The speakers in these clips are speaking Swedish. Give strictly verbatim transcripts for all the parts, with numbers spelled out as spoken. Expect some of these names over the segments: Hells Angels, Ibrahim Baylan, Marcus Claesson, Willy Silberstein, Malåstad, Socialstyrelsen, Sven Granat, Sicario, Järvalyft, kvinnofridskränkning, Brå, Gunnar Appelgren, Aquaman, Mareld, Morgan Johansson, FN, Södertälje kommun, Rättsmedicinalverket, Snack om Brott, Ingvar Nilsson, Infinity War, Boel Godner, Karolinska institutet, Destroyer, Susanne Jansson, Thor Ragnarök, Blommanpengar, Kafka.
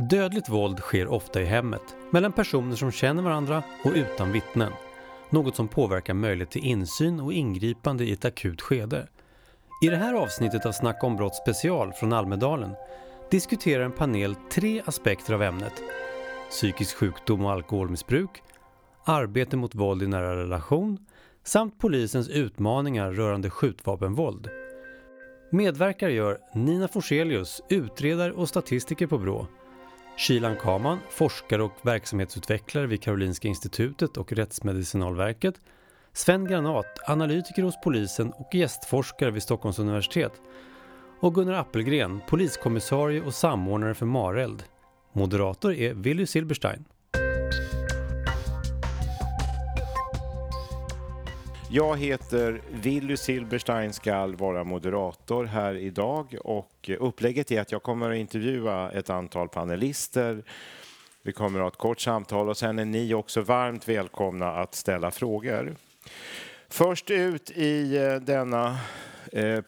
Dödligt våld sker ofta i hemmet, mellan personer som känner varandra och utan vittnen. Något som påverkar möjlighet till insyn och ingripande i ett akut skede. I det här avsnittet av Snack om Brott special från Almedalen diskuterar en panel tre aspekter av ämnet. Psykisk sjukdom och alkoholmissbruk, arbete mot våld i nära relation samt polisens utmaningar rörande skjutvapenvåld. Medverkar gör Nina Forselius, utredare och statistiker på Brå. Kylan Kaman, forskare och verksamhetsutvecklare vid Karolinska institutet och Rättsmedicinalverket. Sven Granat, analytiker hos polisen och gästforskare vid Stockholms universitet. Och Gunnar Appelgren, poliskommissarie och samordnare för Mareld. Moderator är Willy Silberstein. Jag heter Willy Silberstein, ska vara moderator här idag, och upplägget är att jag kommer att intervjua ett antal panelister. Vi kommer att ha ett kort samtal och sen är ni också varmt välkomna att ställa frågor. Först ut i denna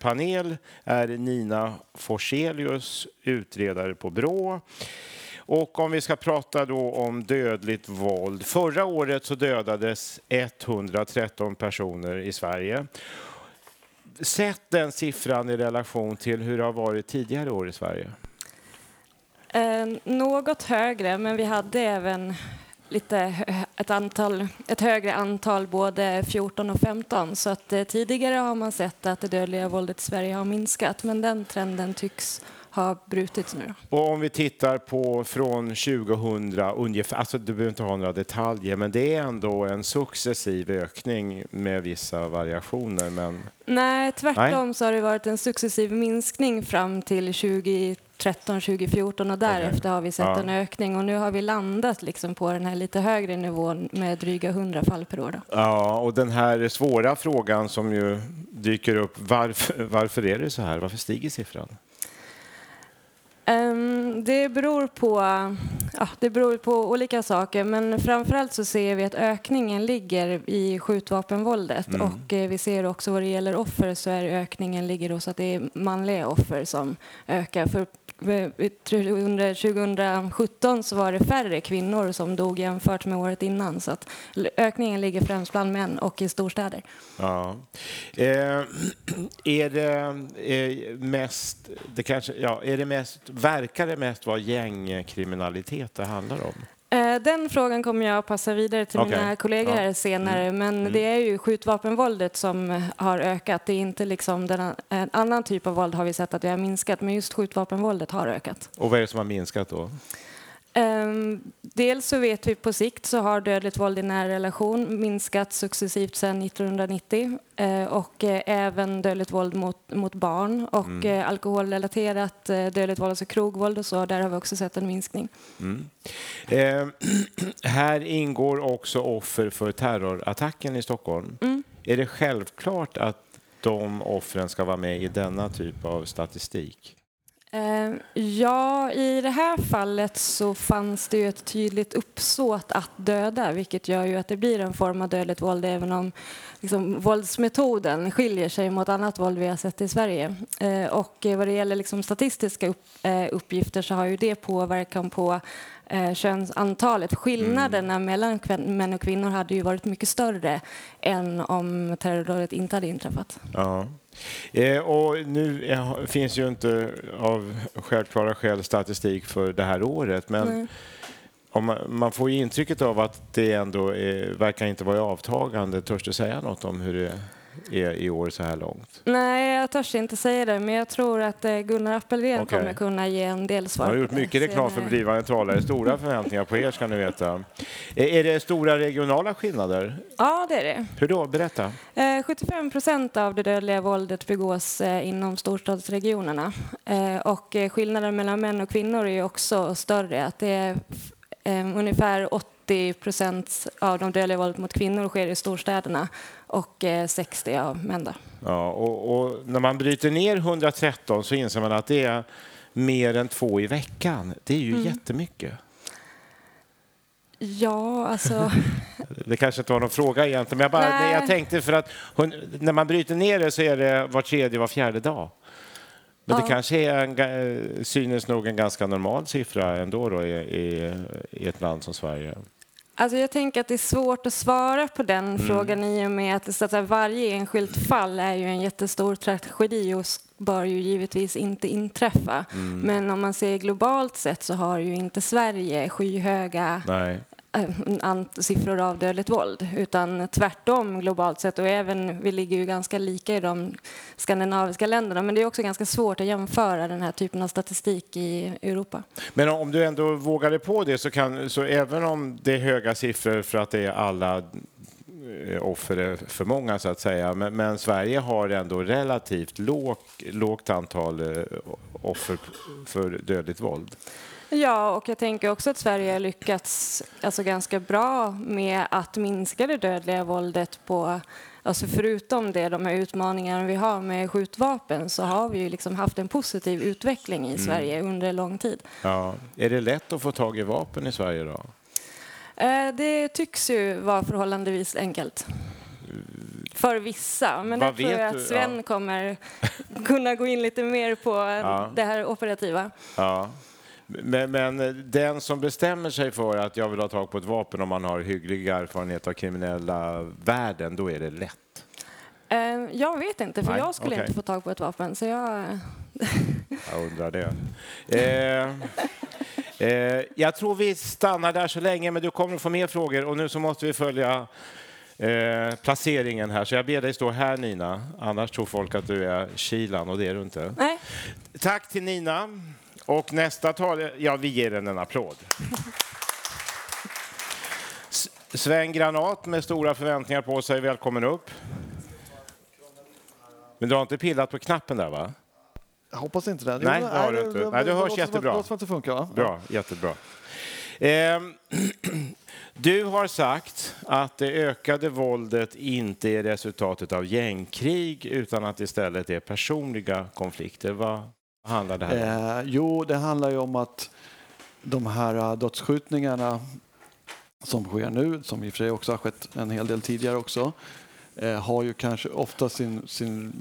panel är Nina Forselius, utredare på Brå. Och om vi ska prata då om dödligt våld. Förra året så dödades hundratretton personer i Sverige. Sätt den siffran i relation till hur det har varit tidigare år i Sverige. Eh, något högre, men vi hade även lite ett, antal, ett högre antal både fjorton och femton. Så att eh, tidigare har man sett att det dödliga våldet i Sverige har minskat, men den trenden tycks har brutits nu. Och om vi tittar på från tvåtusen ungefär, alltså du behöver inte ha några detaljer, men det är ändå en successiv ökning med vissa variationer. Men... Nej, tvärtom Nej. Så har det varit en successiv minskning fram till tjugotretton, tjugofjorton och därefter okay. har vi sett ja. en ökning och nu har vi landat liksom på den här lite högre nivån med dryga hundra fall per år. Då. Ja, och den här svåra frågan som ju dyker upp, varför, varför är det så här? Varför stiger siffran? Det beror på, ja, det beror på olika saker, men framförallt så ser vi att ökningen ligger i skjutvapenvåldet mm. och vi ser också vad det gäller offer så är ökningen ligger hos att det är manliga offer som ökar. För under tjugosjutton så var det färre kvinnor som dog jämfört med året innan, så att ökningen ligger främst bland män och i storstäder. Ja. Eh, är det eh, mest det kanske ja, är det mest verkar det mest vara gängkriminalitet det handlar om? Den frågan kommer jag att passa vidare till okay. mina kollegor här ja. senare. Mm. Men mm. det är ju skjutvapenvåldet som har ökat. Det är inte liksom den, en annan typ av våld har vi sett att det har minskat. Men just skjutvapenvåldet har ökat. Och vad är det som har minskat då? Um, dels så vet vi på sikt så har dödligt våld i nära relation minskat successivt sedan nittonhundranittio. Uh, och uh, även dödligt våld mot, mot barn. Och mm. uh, alkoholrelaterat uh, dödligt våld, alltså krogvåld och så. Där har vi också sett en minskning. Mm. Eh, här ingår också offer för terrorattacken i Stockholm. Mm. Är det självklart att de offren ska vara med i denna typ av statistik? Ja, i det här fallet så fanns det ju ett tydligt uppsåt att döda, vilket gör ju att det blir en form av dödligt våld även om liksom, våldsmetoden skiljer sig mot annat våld vi har sett i Sverige. Och vad det gäller liksom, statistiska upp, uppgifter så har ju det påverkan på eh, könsantalet. Skillnaderna mm. mellan kvin- män och kvinnor hade ju varit mycket större än om terrordådet inte hade inträffat. Ja. Eh, och nu eh, finns ju inte av självklara skäl statistik för det här året, men mm. om man, man får ju intrycket av att det ändå är, verkar inte vara avtagande. Törs du säga något om hur det är i år så här långt? Nej, jag törs inte säga det, men jag tror att Gunnar Appelgren okay. kommer kunna ge en del svar. Jag har gjort mycket reklam för blivande talare. Stora förväntningar på er ska ni veta. Är det stora regionala skillnader? Ja, det är det. Hur då? Berätta. sjuttiofem procent av det dödliga våldet begås inom storstadsregionerna. Och skillnaden mellan män och kvinnor är också större. Att det är ungefär åttio procent av de dödliga våldet mot kvinnor sker i storstäderna. Och sextio av män där. Ja, och, och när man bryter ner hundratretton så inser man att det är mer än två i veckan. Det är ju mm. jättemycket. Ja, alltså... det kanske inte var någon fråga egentligen. Men jag, bara, nej. jag tänkte för att hon, när man bryter ner det så är det var tredje, var fjärde dag. Men ja. Det kanske är en, synes nog en ganska normal siffra ändå då i, i, i ett land som Sverige. Alltså jag tänker att det är svårt att svara på den mm. frågan i och med att, så att varje enskilt fall är ju en jättestor tragedi och bör ju givetvis inte inträffa. Mm. Men om man ser globalt sett så har ju inte Sverige skyhöga Nej. siffror av dödligt våld, utan tvärtom globalt sett, och även vi ligger ju ganska lika i de skandinaviska länderna, men det är också ganska svårt att jämföra den här typen av statistik i Europa. Men om du ändå vågar på det så kan, så även om det är höga siffror för att det är alla offer är för många så att säga, men, men Sverige har ändå relativt låg, lågt antal offer för dödligt våld. Ja, och jag tänker också att Sverige har lyckats alltså ganska bra med att minska det dödliga våldet på, alltså förutom det, de här utmaningarna vi har med skjutvapen, så har vi ju liksom haft en positiv utveckling i Sverige mm. under lång tid. Ja. Är det lätt att få tag i vapen i Sverige då? Eh, det tycks ju vara förhållandevis enkelt. För vissa, men jag tror jag att Sven ja. kommer kunna gå in lite mer på ja. det här operativa. Ja. Men, men den som bestämmer sig för att jag vill ha tag på ett vapen, om man har hygglig erfarenhet av kriminella världen, då är det lätt. Eh, jag vet inte, för Nej, jag skulle okay. inte få tag på ett vapen, så jag... jag undrar det. Eh, eh, jag tror vi stannar där så länge, men du kommer att få mer frågor. Och nu så måste vi följa eh, placeringen här. Så jag ber dig stå här, Nina. Annars tror folk att du är Kylan, och det är du inte. Nej. Tack till Nina. Och nästa tal, ja, vi ger den en applåd. Sven Granat med stora förväntningar på sig, välkommen upp. Men du har inte pillat på knappen där, va? Jag hoppas inte det. Nej, det har du inte. Nej, du hörs jättebra. Det låter som att det funkar, va? Bra, jättebra. Du har sagt att det ökade våldet inte är resultatet av gängkrig, utan att istället är personliga konflikter, va? Vad handlar det här? Eh, jo, det handlar ju om att de här dödsskjutningarna som sker nu, som i och för sig också har skett en hel del tidigare också, eh, har ju kanske ofta sin, sin,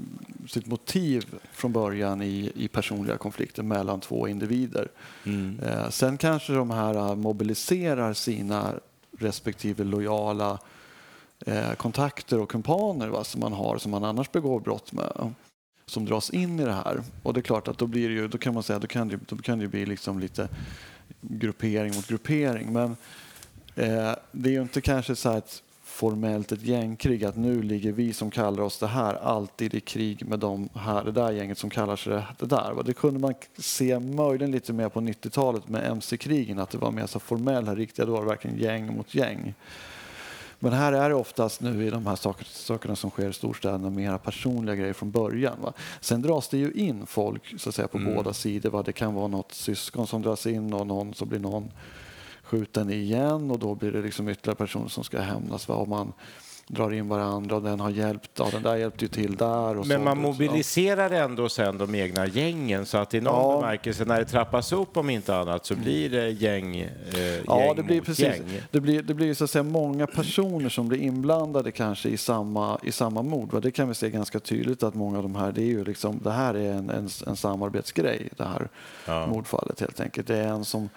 sitt motiv från början i, i personliga konflikter mellan två individer. Mm. Eh, sen kanske de här mobiliserar sina respektive lojala eh, kontakter och kumpaner, va, som man har, som man annars begår brott med, som dras in i det här. Och det är klart att då blir det ju, då kan man säga, då kan det, då kan det bli liksom lite gruppering mot gruppering, men eh, det är ju inte kanske så här ett formellt ett gängkrig, att nu ligger vi som kallar oss det här alltid i krig med de här, det där gänget som kallar sig det där. Och det kunde man se möjligen lite mer på nittiotalet med M C-krigen, att det var mer så formell här, riktiga, då var det verkligen gäng mot gäng. Men här är det oftast nu i de här saker, sakerna som sker i storstäderna mera personliga grejer från början. Va? Sen dras det ju in folk så att säga, på mm. båda sidor. Va? Det kan vara något syskon som dras in, och någon, så blir någon skjuten igen, och då blir det liksom ytterligare personer som ska hämnas. Va? Och man drar in varandra, och den har hjälpt, ja, den där hjälpte ju till där. Och men så, man och mobiliserar ändå sen de egna gängen, så att i någon ja. bemärkelse när det trappas upp om inte annat så blir det gäng, eh, ja, gäng det blir mot precis, gäng. Det blir, det blir så att säga många personer som blir inblandade kanske i samma, i samma mord. Va? Det kan vi se ganska tydligt att många av de här, det är ju liksom, det här är en, en, en samarbetsgrej, det här ja. mordfallet helt enkelt. Det är en som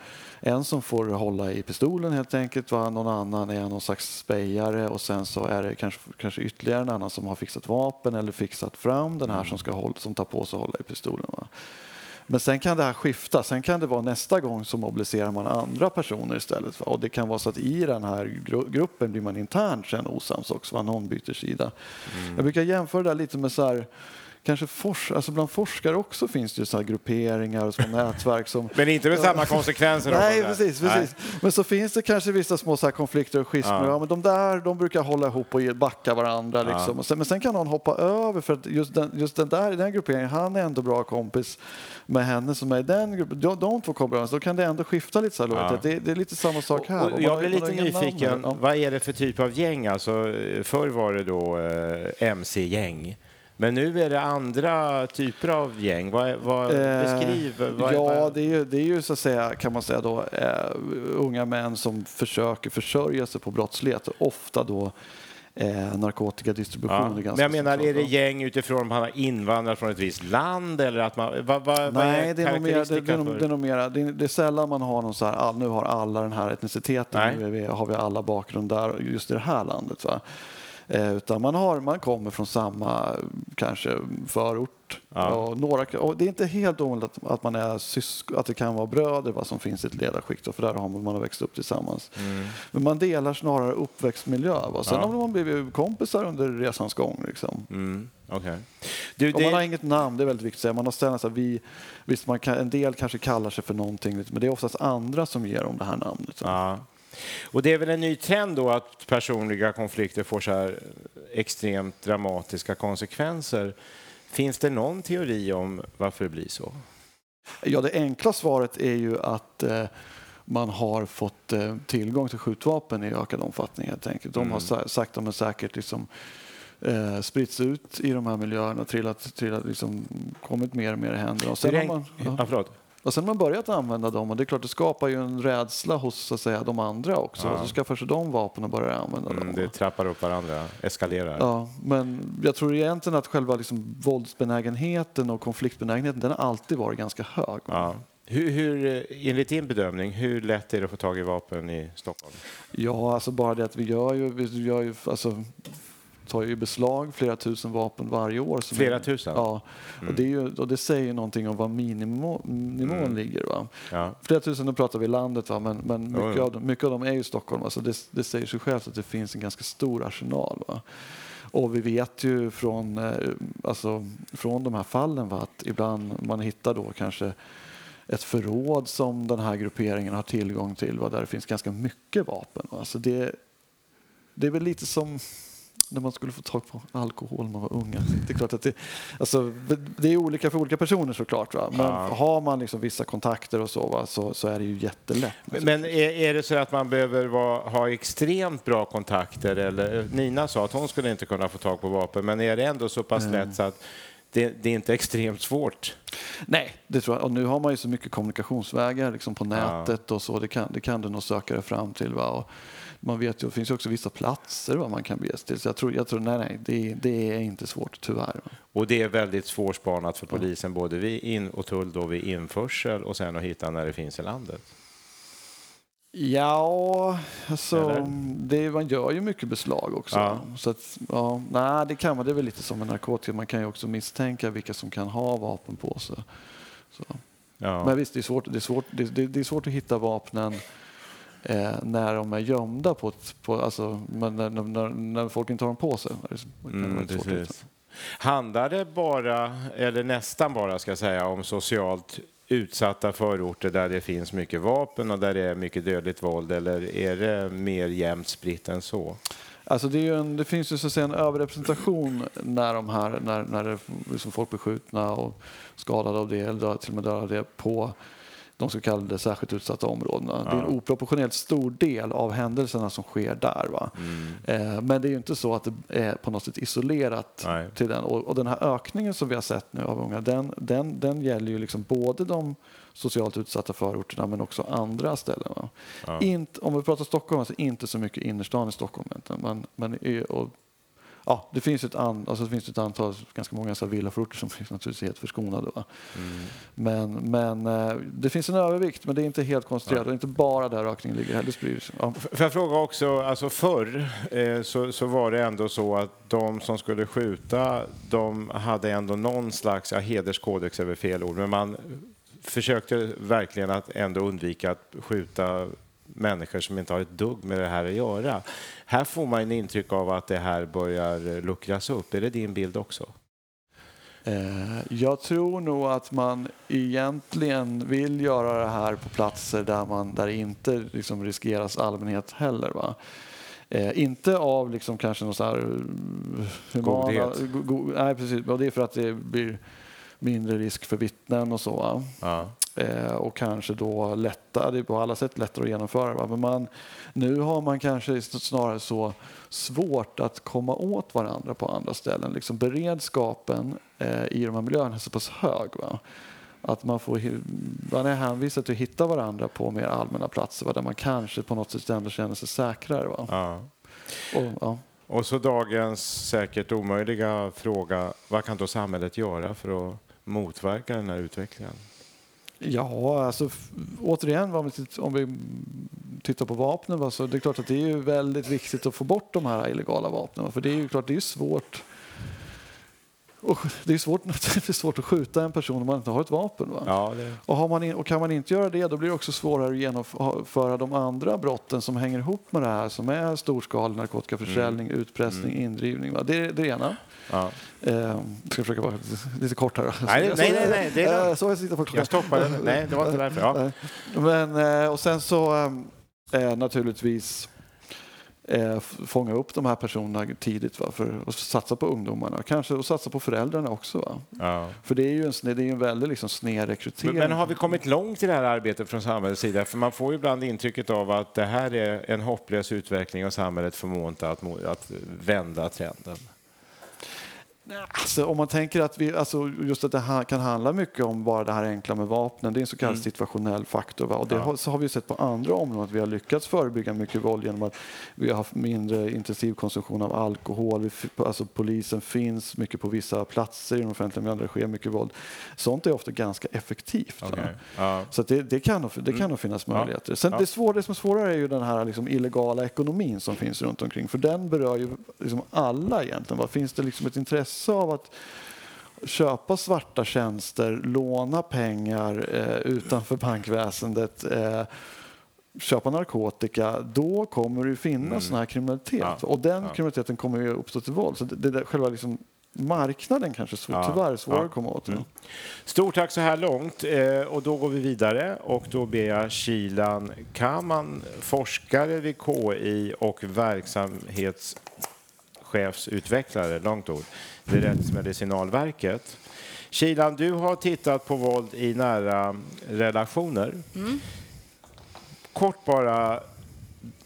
En som får hålla i pistolen helt enkelt, va? Någon annan är någon slags spejare, och sen så är det kanske, kanske ytterligare en annan som har fixat vapen eller fixat fram den här som ska hålla, som tar på sig och hålla i pistolen. Va? Men sen kan det här skifta, sen kan det vara nästa gång så mobiliserar man andra personer istället. Va? Och det kan vara så att i den här gru- gruppen blir man internt sen osams också, va? Någon byter sida. Mm. Jag brukar jämföra det där lite med så här... Kanske fors, alltså bland forskare också finns det ju så här grupperingar och sådana nätverk som... Men inte med samma konsekvenser. Nej, precis, precis. Nej. Men så finns det kanske vissa små så här konflikter och schismer. Ja. Ja, men de där, de brukar hålla ihop och backa varandra. Ja. Liksom. Och sen, men sen kan någon hoppa över för att just den, just den där, den grupperingen, han är ändå bra kompis med henne som är i den gruppen. De, de två kommer över, så då kan det ändå skifta lite så här ja. långt. Det, det är lite samma sak här. Och, och jag blir lite nyfiken, ja. vad är det för typ av gäng? Alltså, förr var det då eh, M C-gäng. Men nu är det andra typer av gäng. Vad, vad beskriver? Vad, ja, vad? Det, är ju, det är ju så att säga, kan man säga då, eh, unga män som försöker försörja sig på brottslighet. Ofta då eh, narkotikadistribution. Ja. Men jag menar, centralt. Är det gäng utifrån om han har invandrat från ett visst land? Eller att man, va, va, nej, är det, är mer, det, det, är nog, det är nog mera. Det är, det är sällan man har någon så här, all, nu har alla den här etniciteten, nu vi, har vi alla bakgrund där, just i det här landet. Va? Eh, utan man, har, man kommer från samma kanske förort. Ja. Och några, och det är inte helt omöjligt att, att, man är sysko, att det kan vara bröder, va, som finns i ett ledarskikt. För där har man, man har växt upp tillsammans. Mm. Men man delar snarare uppväxtmiljö. Va. Sen ja. om man blir kompisar under resans gång. Liksom. Mm. Okay. Du, det... Man har inget namn, det är väldigt viktigt att säga. Man har ställt, så här, vi, visst, man kan, en del kanske kallar sig för någonting. Men det är oftast andra som ger om det här namnet. Så. Ja. Och det är väl en ny trend då att personliga konflikter får så här extremt dramatiska konsekvenser. Finns det någon teori om varför det blir så? Ja, det enkla svaret är ju att eh, man har fått eh, tillgång till skjutvapen i ökad omfattning, helt enkelt. De mm. har sa- sagt att de säkert liksom, eh, spritts ut i de här miljöerna och trillat, trillat, liksom, kommit mer och mer i händerna. Och sen man, ja. Ja, förlåt. Och sen har man börjat använda dem, och det är klart, det skapar ju en rädsla hos, så att säga, de andra också. Ja. Så skaffar sig de vapen och börjar använda mm, dem. Det trappar upp varandra, eskalerar. Ja, men jag tror egentligen att själva liksom våldsbenägenheten och konfliktbenägenheten, den har alltid varit ganska hög. Ja. Hur, hur, enligt din bedömning, hur lätt är det att få tag i vapen i Stockholm? Ja, alltså bara det att vi gör ju... Vi gör ju alltså, tar ju beslag flera tusen vapen varje år. Flera tusen? Ja. Mm. Och, det är ju, och det säger ju någonting om var minimo, nivån mm. ligger. Va? Ja. Flera tusen, nu pratar vi landet, va? Men, men mycket, mm. av dem, mycket av dem är ju Stockholm. Alltså det, det säger sig självt att det finns en ganska stor arsenal. Va? Och vi vet ju från, alltså, från de här fallen, va? Att ibland man hittar då kanske ett förråd som den här grupperingen har tillgång till, va? Där det finns ganska mycket vapen. Va? Så det, det är väl lite som... när man skulle få tag på alkohol när man var unga. Det är klart att det, alltså, det är olika för olika personer, såklart. Va? Men ja. har man liksom vissa kontakter och så, va? Så, så är det ju jättelätt. Men, men är, är det så att man behöver vara, ha extremt bra kontakter? Eller, Nina sa att hon skulle inte kunna få tag på vapen. Men är det ändå så pass mm. lätt så att det, det är inte extremt svårt? Nej, det tror jag. Och nu har man ju så mycket kommunikationsvägar liksom på nätet ja. och så. Det kan, det kan du nog söka dig fram till. Va? Och, man vet ju, det finns ju också vissa platser vad man kan bege sig till. Så jag tror, jag tror nej, nej det, det är inte svårt, tyvärr. Och det är väldigt svårspanat för polisen, mm. både vid in- och tull då vid införsel och sen att hitta när det finns i landet. Ja, alltså, det, man gör ju mycket beslag också. Ja. Så att, ja, nej, det kan man, det är väl lite som en narkotika. Man kan ju också misstänka vilka som kan ha vapen på sig. Så. Ja. Men visst, det är svårt, det är svårt, det, det, det är svårt att hitta vapnen. Eh, när de är gömda på, ett, på alltså, när, när, när folk inte har dem på sig. Mm, handlar det bara, eller nästan bara ska jag säga, om socialt utsatta förorter där det finns mycket vapen och där det är mycket dödligt våld, eller är det mer jämnt spritt än så? Alltså det, är ju en, det finns ju så att säga en överrepresentation när de här, när, när det, liksom folk blir skjutna och skadade av det, eller till och med dödade det på de så kallade särskilt utsatta områdena. Ja. Det är en oproportionellt stor del av händelserna som sker där. Va? Mm. Eh, men det är ju inte så att det är på något sätt isolerat. Nej. Till den. Och, och den här ökningen som vi har sett nu av unga, den, den, den gäller ju liksom både de socialt utsatta förorterna men också andra ställen. Va? Ja. Int, om vi pratar Stockholm, alltså inte så mycket innerstan i Stockholm. Men, men, och, ja, det finns ett, an, alltså det finns ett antal, ganska många så villaförorter som finns naturligtvis helt förskonade. Va? Mm. Men, men det finns en övervikt, men det är inte helt koncentrerat. Ja. Och inte bara där ökningen ligger heller sprids. Ja. F- för jag fråga också, alltså förr eh, så, så var det ändå så att de som skulle skjuta, de hade ändå någon slags ja, hederskodex över fel ord. Men man försökte verkligen att ändå undvika att skjuta människor som inte har ett dugg med det här att göra. Här får man en intryck av att det här börjar luckras upp. Är det din bild också? Eh, jag tror nog att man egentligen vill göra det här på platser där man där inte liksom riskeras allmänhet heller. Va? Eh, inte av liksom kanske någon så här humana... Godhet. Go, go, nej, precis. Och det är för att det blir mindre risk för vittnen och så. Va? Ja. Eh, och kanske då lättare, det är på alla sätt lättare att genomföra. Va? Men man, nu har man kanske snarare så svårt att komma åt varandra på andra ställen. Liksom beredskapen eh, i de här miljöerna är så pass hög. Va? Att man, får, man är hänvisad till att hitta varandra på mer allmänna platser. Va? Där man kanske på något sätt ändå känner sig säkrare. Va? Ja. Och, ja. Och så dagens säkert omöjliga fråga, vad kan då samhället göra för att motverka den här utvecklingen? Ja, alltså återigen om vi tittar på vapnen, så alltså, det är klart att det är ju väldigt viktigt att få bort de här illegala vapnen, för det är ju klart det är svårt. Och det är svårt det är svårt att skjuta en person om man inte har ett vapen, va? Ja, det... och har man in, och kan man inte göra det, då blir det också svårare att genomföra de andra brotten som hänger ihop med det här, som är storskalig narkotikaförsäljning, mm. utpressning, mm. indrivning, va? Det, det är ena. Ja. Eh, jag ska försöka vara lite kort här. Nej, så, nej, nej, nej, det är eh, så jag sitter på klockan. Jag stoppade. Nej, det var inte därför. Ja. Men eh, och sen så eh, naturligtvis Eh, fånga upp de här personerna tidigt, va? För att satsa på ungdomarna kanske, och satsa på föräldrarna också, va? Ja. För det är ju en, det är en väldigt liksom snedrekrytering. Men, men har vi kommit långt i det här arbetet från samhällets sida? För man får ju ibland intrycket av att det här är en hopplös utveckling och samhället förmår inte att, att vända trenden. Alltså, om man tänker att vi, alltså, just att det här kan handla mycket om bara det här enkla med vapnen, det är en så kallad mm. situationell faktor, va? Och det ja. har, så har vi sett på andra områden att vi har lyckats förebygga mycket våld genom att vi har haft mindre intensiv konsumtion av alkohol, vi, alltså polisen finns mycket på vissa platser i de offentliga miljöer, det sker mycket våld, sånt är ofta ganska effektivt, okay. ja. Så att det, det kan det kan mm. finnas möjligheter. Sen ja. det, svår, det som är svårare är ju den här liksom illegala ekonomin som finns runt omkring, för den berör ju liksom alla egentligen, va? Finns det liksom ett intresse av att köpa svarta tjänster, låna pengar eh, utanför bankväsendet, eh, köpa narkotika, då kommer det finnas mm. sån här kriminalitet. Ja. Och den ja. kriminaliteten kommer ju uppstå till våld. Så det, det själva liksom marknaden kanske svår, ja. tyvärr svårare ja. att komma åt. Mm. Stort tack så här långt. Eh, och då går vi vidare och då ber jag Kylan Kaman, forskare vid K I och verksamhets chefsutvecklare, långt ord, vid Rättsmedicinalverket. Kylan, du har tittat på våld i nära relationer. Mm. Kort bara,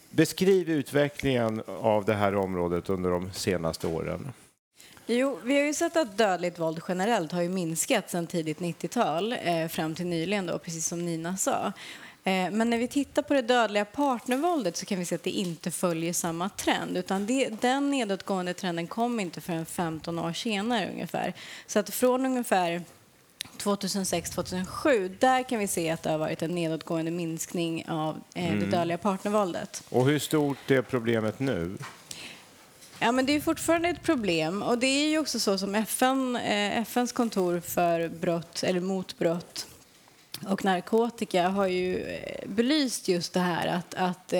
beskriv utvecklingen av det här området under de senaste åren. Jo, vi har ju sett att dödligt våld generellt har ju minskat sedan tidigt nittiotal eh, fram till nyligen då, precis som Nina sa. Men när vi tittar på det dödliga partnervåldet så kan vi se att det inte följer samma trend. Utan det, den nedåtgående trenden kom inte förrän femton år senare ungefär. Så att från ungefär tjugohundrasex till tjugohundrasju, där kan vi se att det har varit en nedåtgående minskning av eh, mm. det dödliga partnervåldet. Och hur stort är problemet nu? Ja, men det är fortfarande ett problem, och det är ju också så som F N, eh, F Ns kontor för brott eller mot brott och narkotika har ju belyst just det här att, att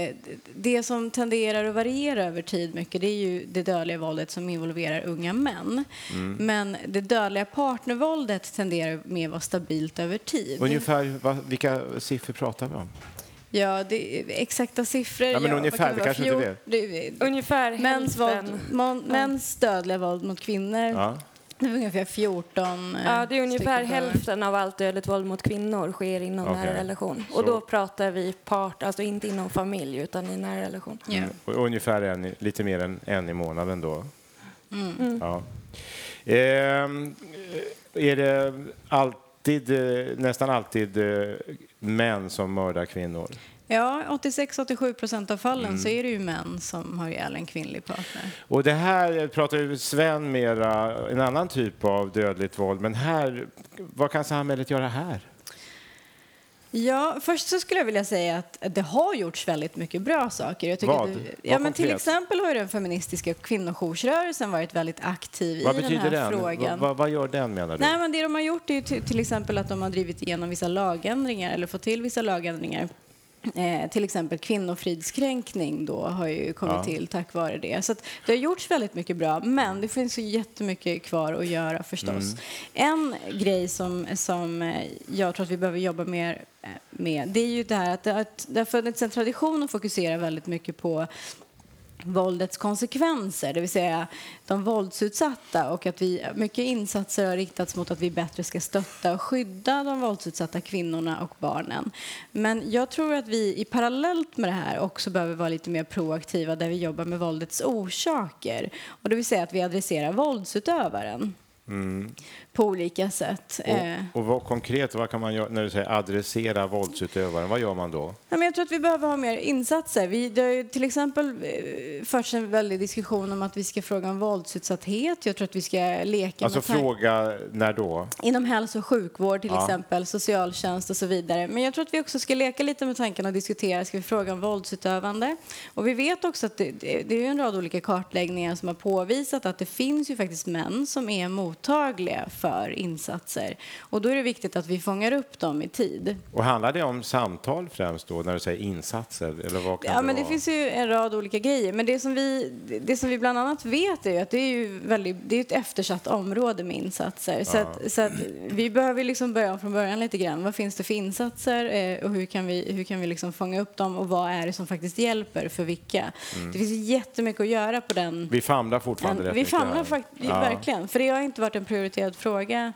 det som tenderar att variera över tid mycket, det är ju det dödliga våldet som involverar unga män. Mm. Men det dödliga partnervåldet tenderar mer att vara stabilt över tid. Ungefär vad, vilka siffror pratar vi om? Ja, det exakta siffror. Ja, men ja, ungefär, det kanske inte det. Ungefär mäns, våld, man, mäns dödliga våld mot kvinnor. Ja. Det är ungefär fjorton. Ja, det är ungefär hälften av allt dödligt våld mot kvinnor sker inom okay. nära relation. Och så. Då pratar vi part, alltså inte inom familj utan i nära relation. Mm. Mm. Och ungefär en, lite mer än en i månaden då. Mm. Mm. Ja. Ehm, är det alltid, nästan alltid män som mördar kvinnor? Ja, åttiosex till åttiosju procent av fallen mm. så är det ju män som har ihjäl en kvinnlig partner. Och det här pratar ju Sven mera en annan typ av dödligt våld. Men här, vad kan samhället göra här? Ja, först så skulle jag vilja säga att det har gjorts väldigt mycket bra saker. Jag tycker vad? Att det, ja, vad men till exempel har ju den feministiska kvinnojoursrörelsen varit väldigt aktiv vad i den här den? frågan. Vad, vad gör den, menar du? Nej, men det de har gjort är ju t- till exempel att de har drivit igenom vissa lagändringar eller fått till vissa lagändringar. Eh, till exempel kvinnofridskränkning då har ju kommit ja. till tack vare det. Så att det har gjorts väldigt mycket bra, men det finns ju jättemycket kvar att göra förstås. Mm. En grej som, som jag tror att vi behöver jobba mer med, det är ju det här att det har, det har funnits en tradition att fokusera väldigt mycket på våldets konsekvenser, det vill säga de våldsutsatta, och att vi mycket insatser har riktats mot att vi bättre ska stötta och skydda de våldsutsatta kvinnorna och barnen. Men jag tror att vi i parallellt med det här också behöver vara lite mer proaktiva där vi jobbar med våldets orsaker, och det vill säga att vi adresserar våldsutövaren. Mm. på olika sätt. Och, och vad konkret, vad kan man göra när du säger adressera våldsutövaren? Vad gör man då? Ja, men jag tror att vi behöver ha mer insatser. Vi, det har ju till exempel förts en väldig diskussion om att vi ska fråga om våldsutsatthet. Jag tror att vi ska leka alltså med fråga när då? Inom hälso- och sjukvård till ja. exempel, socialtjänst och så vidare. Men jag tror att vi också ska leka lite med tanken och diskutera, ska vi fråga om våldsutövande? Och vi vet också att det, det, det är en rad olika kartläggningar som har påvisat att det finns ju faktiskt män som är mottagliga för insatser. Och då är det viktigt att vi fångar upp dem i tid. Och handlar det om samtal främst då när du säger insatser? Eller vad kan ja, det men det vara? Finns ju en rad olika grejer. Men det som vi, det som vi bland annat vet är ju att det är ju väldigt, det är ett eftersatt område med insatser. Ja. Så, att, så att vi behöver liksom börja från början lite grann. Vad finns det för insatser och hur kan vi, hur kan vi liksom fånga upp dem och vad är det som faktiskt hjälper för vilka? Mm. Det finns jättemycket att göra på den. Vi famlar fortfarande den, rätt vi mycket. Vi famlar faktiskt ja. verkligen. För det har inte varit en prioriterad fråga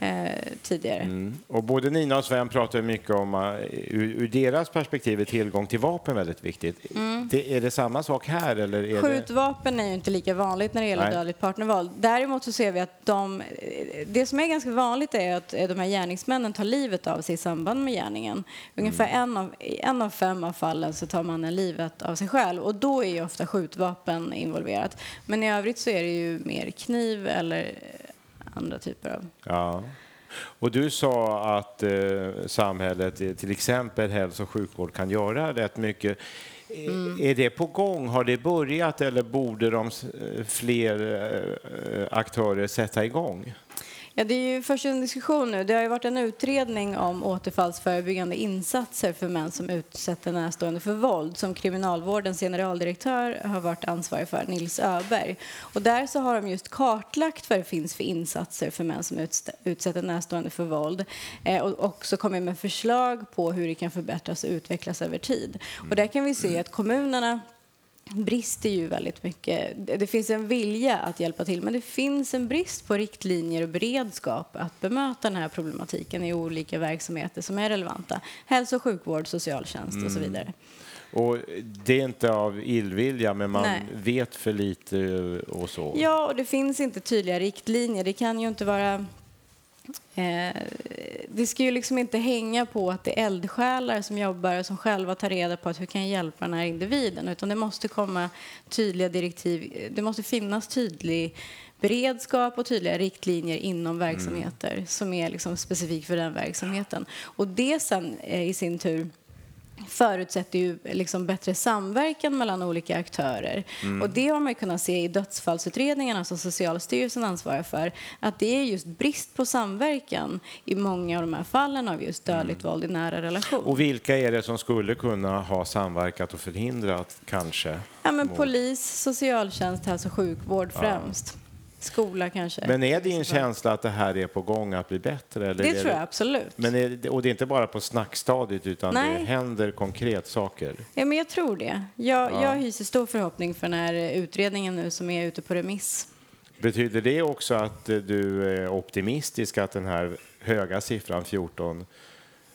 eh, tidigare. Mm. Och både Nina och Sven pratar mycket om uh, ur, ur deras perspektiv är tillgång till vapen väldigt viktigt. Mm. Det, är det samma sak här? Eller är skjutvapen det... är ju inte lika vanligt när det gäller dödligt partnervåld. Däremot så ser vi att de, det som är ganska vanligt är att de här gärningsmännen tar livet av sig i samband med gärningen. Ungefär mm. en, av, en av fem av fallen så tar mannen livet av sig själv. Och då är ju ofta skjutvapen involverat. Men i övrigt så är det ju mer kniv eller... andra typer av. Ja. Och du sa att eh, samhället, till exempel hälso- och sjukvård, kan göra rätt mycket. Mm. Är det på gång? Har det börjat eller borde de fler eh, aktörer sätta igång? Ja, det är ju först en diskussion nu. Det har ju varit en utredning om återfallsförebyggande insatser för män som utsätter närstående för våld som kriminalvårdens generaldirektör har varit ansvarig för, Nils Öberg. Och där så har de just kartlagt vad det finns för insatser för män som utsätter närstående för våld eh, och också kommit med förslag på hur det kan förbättras och utvecklas över tid. Och där kan vi se att kommunerna brister ju väldigt mycket. Det finns en vilja att hjälpa till, men det finns en brist på riktlinjer och beredskap att bemöta den här problematiken i olika verksamheter som är relevanta. Hälso- och sjukvård, socialtjänst mm. och så vidare. Och det är inte av illvilja, men man Nej. vet för lite och så. Ja, och det finns inte tydliga riktlinjer. Det kan ju inte vara... Eh, det ska ju liksom inte hänga på att det är eldsjälar som jobbar och som själva tar reda på att hur kan jag hjälpa den här individen, utan det måste komma tydliga direktiv, det måste finnas tydlig beredskap och tydliga riktlinjer inom verksamheter mm. som är liksom specifik för den verksamheten, och det sen eh, i sin tur förutsätter ju liksom bättre samverkan mellan olika aktörer. Mm. Och det har man ju kunnat se i dödsfallsutredningarna som Socialstyrelsen ansvarar för. Att det är just brist på samverkan i många av de här fallen av just dödligt mm. våld i nära relation. Och vilka är det som skulle kunna ha samverkat och förhindrat kanske? Ja, men mot... polis, socialtjänst, hälso- och sjukvård främst. Ja. Skola kanske. Men är det en känsla att det här är på gång att bli bättre? Eller det tror jag absolut. Men är det, och det är inte bara på snackstadiet utan Nej. det händer konkret saker. Ja, men jag tror det. Jag, ja. jag hyser stor förhoppning för den här utredningen nu som är ute på remiss. Betyder det också att du är optimistisk att den här höga siffran fjorton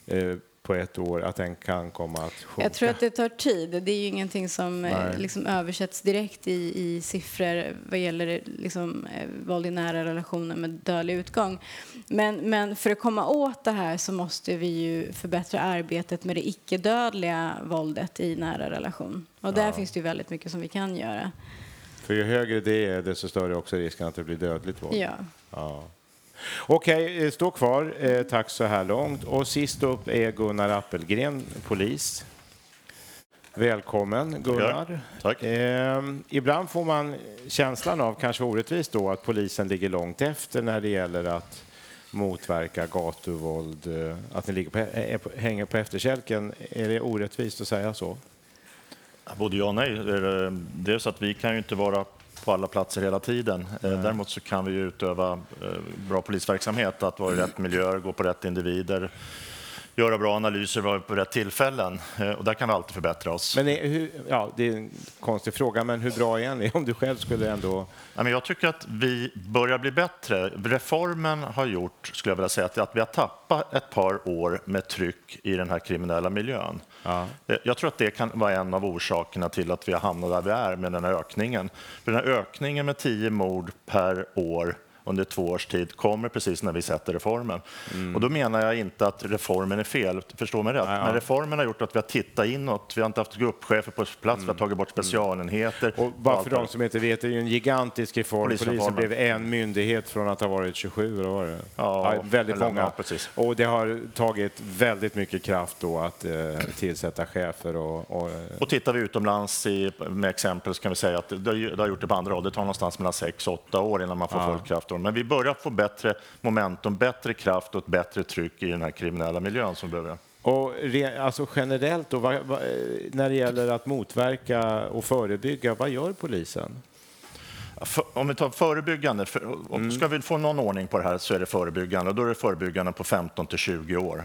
eh, på ett år, att den kan komma att sjunka? Jag tror att det tar tid. Det är ju ingenting som liksom översätts direkt i, i siffror vad gäller liksom våld i nära relationer med dödlig utgång. Men, men för att komma åt det här så måste vi ju förbättra arbetet med det icke-dödliga våldet i nära relation. Och där ja. finns det ju väldigt mycket som vi kan göra. För ju högre det är, desto större också risken att det blir dödligt våld. Ja. ja. Okej, stå kvar. Eh, tack så här långt. Och sist upp är Gunnar Appelgren, polis. Välkommen, Gunnar. Ja, tack. Eh, ibland får man känslan av, kanske orättvist då, att polisen ligger långt efter när det gäller att motverka gatuvåld. Eh, att ni ligger på, eh, hänger på efterkälken. Är det orättvist att säga så? Både ja och nej. Det är så att vi kan ju inte vara... på alla platser hela tiden. Nej. Däremot så kan vi utöva bra polisverksamhet, att vara i rätt miljöer, gå på rätt individer, göra bra analyser, vara på rätt tillfällen. Och där kan vi alltid förbättra oss. Men är, hur, ja, det är en konstig fråga, men hur bra är ni om du själv skulle ändå... Ja, men jag tycker att vi börjar bli bättre. Reformen har gjort, skulle jag vilja säga, att vi har tappat ett par år med tryck i den här kriminella miljön. Ja. Jag tror att det kan vara en av orsakerna till att vi har hamnat där vi är med den här ökningen. För den här ökningen med tio mord per år under två års tid kommer precis när vi sätter reformen. Mm. Och då menar jag inte att reformen är fel, förstår mig rätt. Ja, ja. Men reformen har gjort att vi har tittat inåt, vi har inte haft gruppchefer på plats, mm. vi har tagit bort specialenheter. Mm. Och bara för de som inte vet, det är ju en gigantisk reform. Polisen, Polisen blev en myndighet från att ha varit tjugosju, var det? Ja, ja, väldigt många. Ja, precis. Och det har tagit väldigt mycket kraft då att eh, tillsätta chefer. Och, och, och tittar vi utomlands i, med exempel så kan vi säga att det har gjort det på andra håll. Det tar någonstans mellan sex och åtta år innan man får ja. full kraft. Men vi börjar få bättre momentum, bättre kraft och ett bättre tryck i den här kriminella miljön som behöver. Och re, alltså generellt då, va, va, när det gäller att motverka och förebygga, vad gör polisen? Om vi tar förebyggande, för, mm. ska vi få någon ordning på det här så är det förebyggande. Och då är det förebyggande på femton till tjugo år.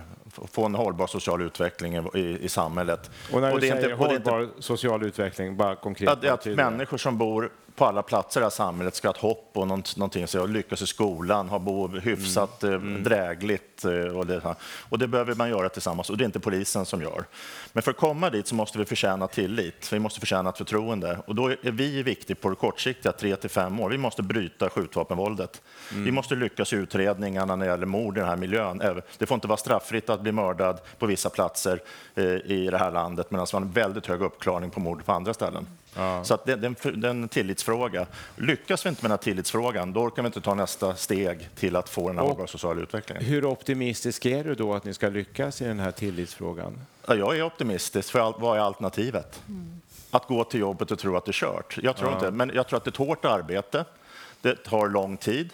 Få en hållbar social utveckling i, i samhället. Och när och det du är säger inte, hållbar inte, social utveckling, bara konkret. Att, att människor som bor på alla platser i det här samhället ska ha ett hopp och någonting, så lyckas i skolan, ha bo hyfsat mm. Mm. drägligt och det här. Och det behöver man göra tillsammans, och det är inte polisen som gör. Men för att komma dit så måste vi förtjäna tillit, vi måste förtjäna ett förtroende, och då är vi viktiga på det kortsiktiga, tre till fem år. Vi måste bryta skjutvapenvåldet. Mm. Vi måste lyckas i utredningarna när det gäller mord i den här miljön. Det får inte vara straffritt att bli mördad på vissa platser i det här landet, medan man har en väldigt hög uppklaring på mord på andra ställen. Ja. Så att det, det, det är en tillitsfråga. Lyckas vi inte med den här tillitsfrågan, då kan vi inte ta nästa steg till att få den här sociala utvecklingen. Hur optimistisk är du då att ni ska lyckas i den här tillitsfrågan? Ja, jag är optimistisk, för vad är alternativet? Mm. Att gå till jobbet och tro att det är kört. Jag tror ja. inte, men jag tror att det är ett hårt arbete. Det tar lång tid.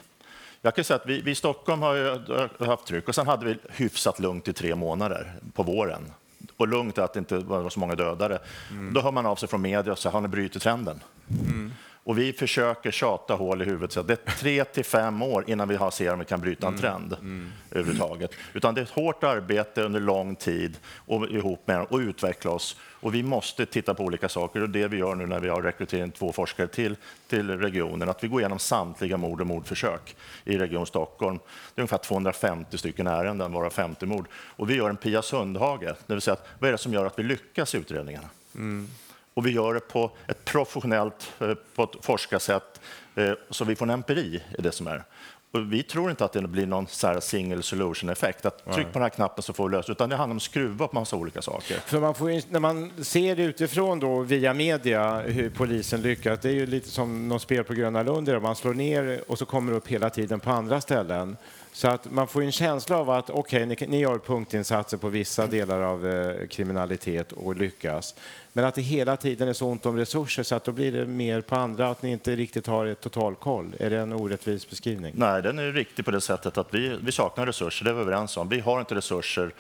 Jag kan säga att vi, vi i Stockholm har ju haft tryck, och sen hade vi hyfsat lugnt i tre månader på våren. Och lugnt att det inte var så många dödare. Mm. Då hör man av sig från media och säger, har ni brytit trenden? Mm. Och vi försöker tjata hål i huvudet. Så det är tre till fem år innan vi har ser om vi kan bryta en trend mm. Mm. överhuvudtaget. Utan det är ett hårt arbete under lång tid och ihop med och utveckla oss. Och vi måste titta på olika saker. Och det vi gör nu när vi har rekryterat två forskare till, till regionen, att vi går igenom samtliga mord och mordförsök i Region Stockholm. Det är ungefär tvåhundrafemtio stycken ärenden, varav femtio mord. Och vi gör en Pia Sundhage. Det vill säga, att, vad är det som gör att vi lyckas i utredningarna? Mm. Och vi gör det på ett professionellt, på ett forskarsätt, så vi får en empiri i det som är. Och vi tror inte att det blir någon så här single solution-effekt. Att tryck på den här knappen så får vi lösa. Utan det handlar om att skruva på massa olika saker. För man får ju, när man ser det utifrån då, via media, hur polisen lyckas. Det är ju lite som någon spel på Gröna Lund där man slår ner och så kommer det upp hela tiden på andra ställen. Så att man får en känsla av att okej, okay, ni, ni gör punktinsatser på vissa delar av eh, kriminalitet och lyckas. Men att det hela tiden är så ont om resurser, så att då blir det mer på andra, att ni inte riktigt har ett totalkoll. Är det en orättvis beskrivning? Nej, den är riktig på det sättet att vi, vi saknar resurser, det är vi överens om. Vi har inte resurser,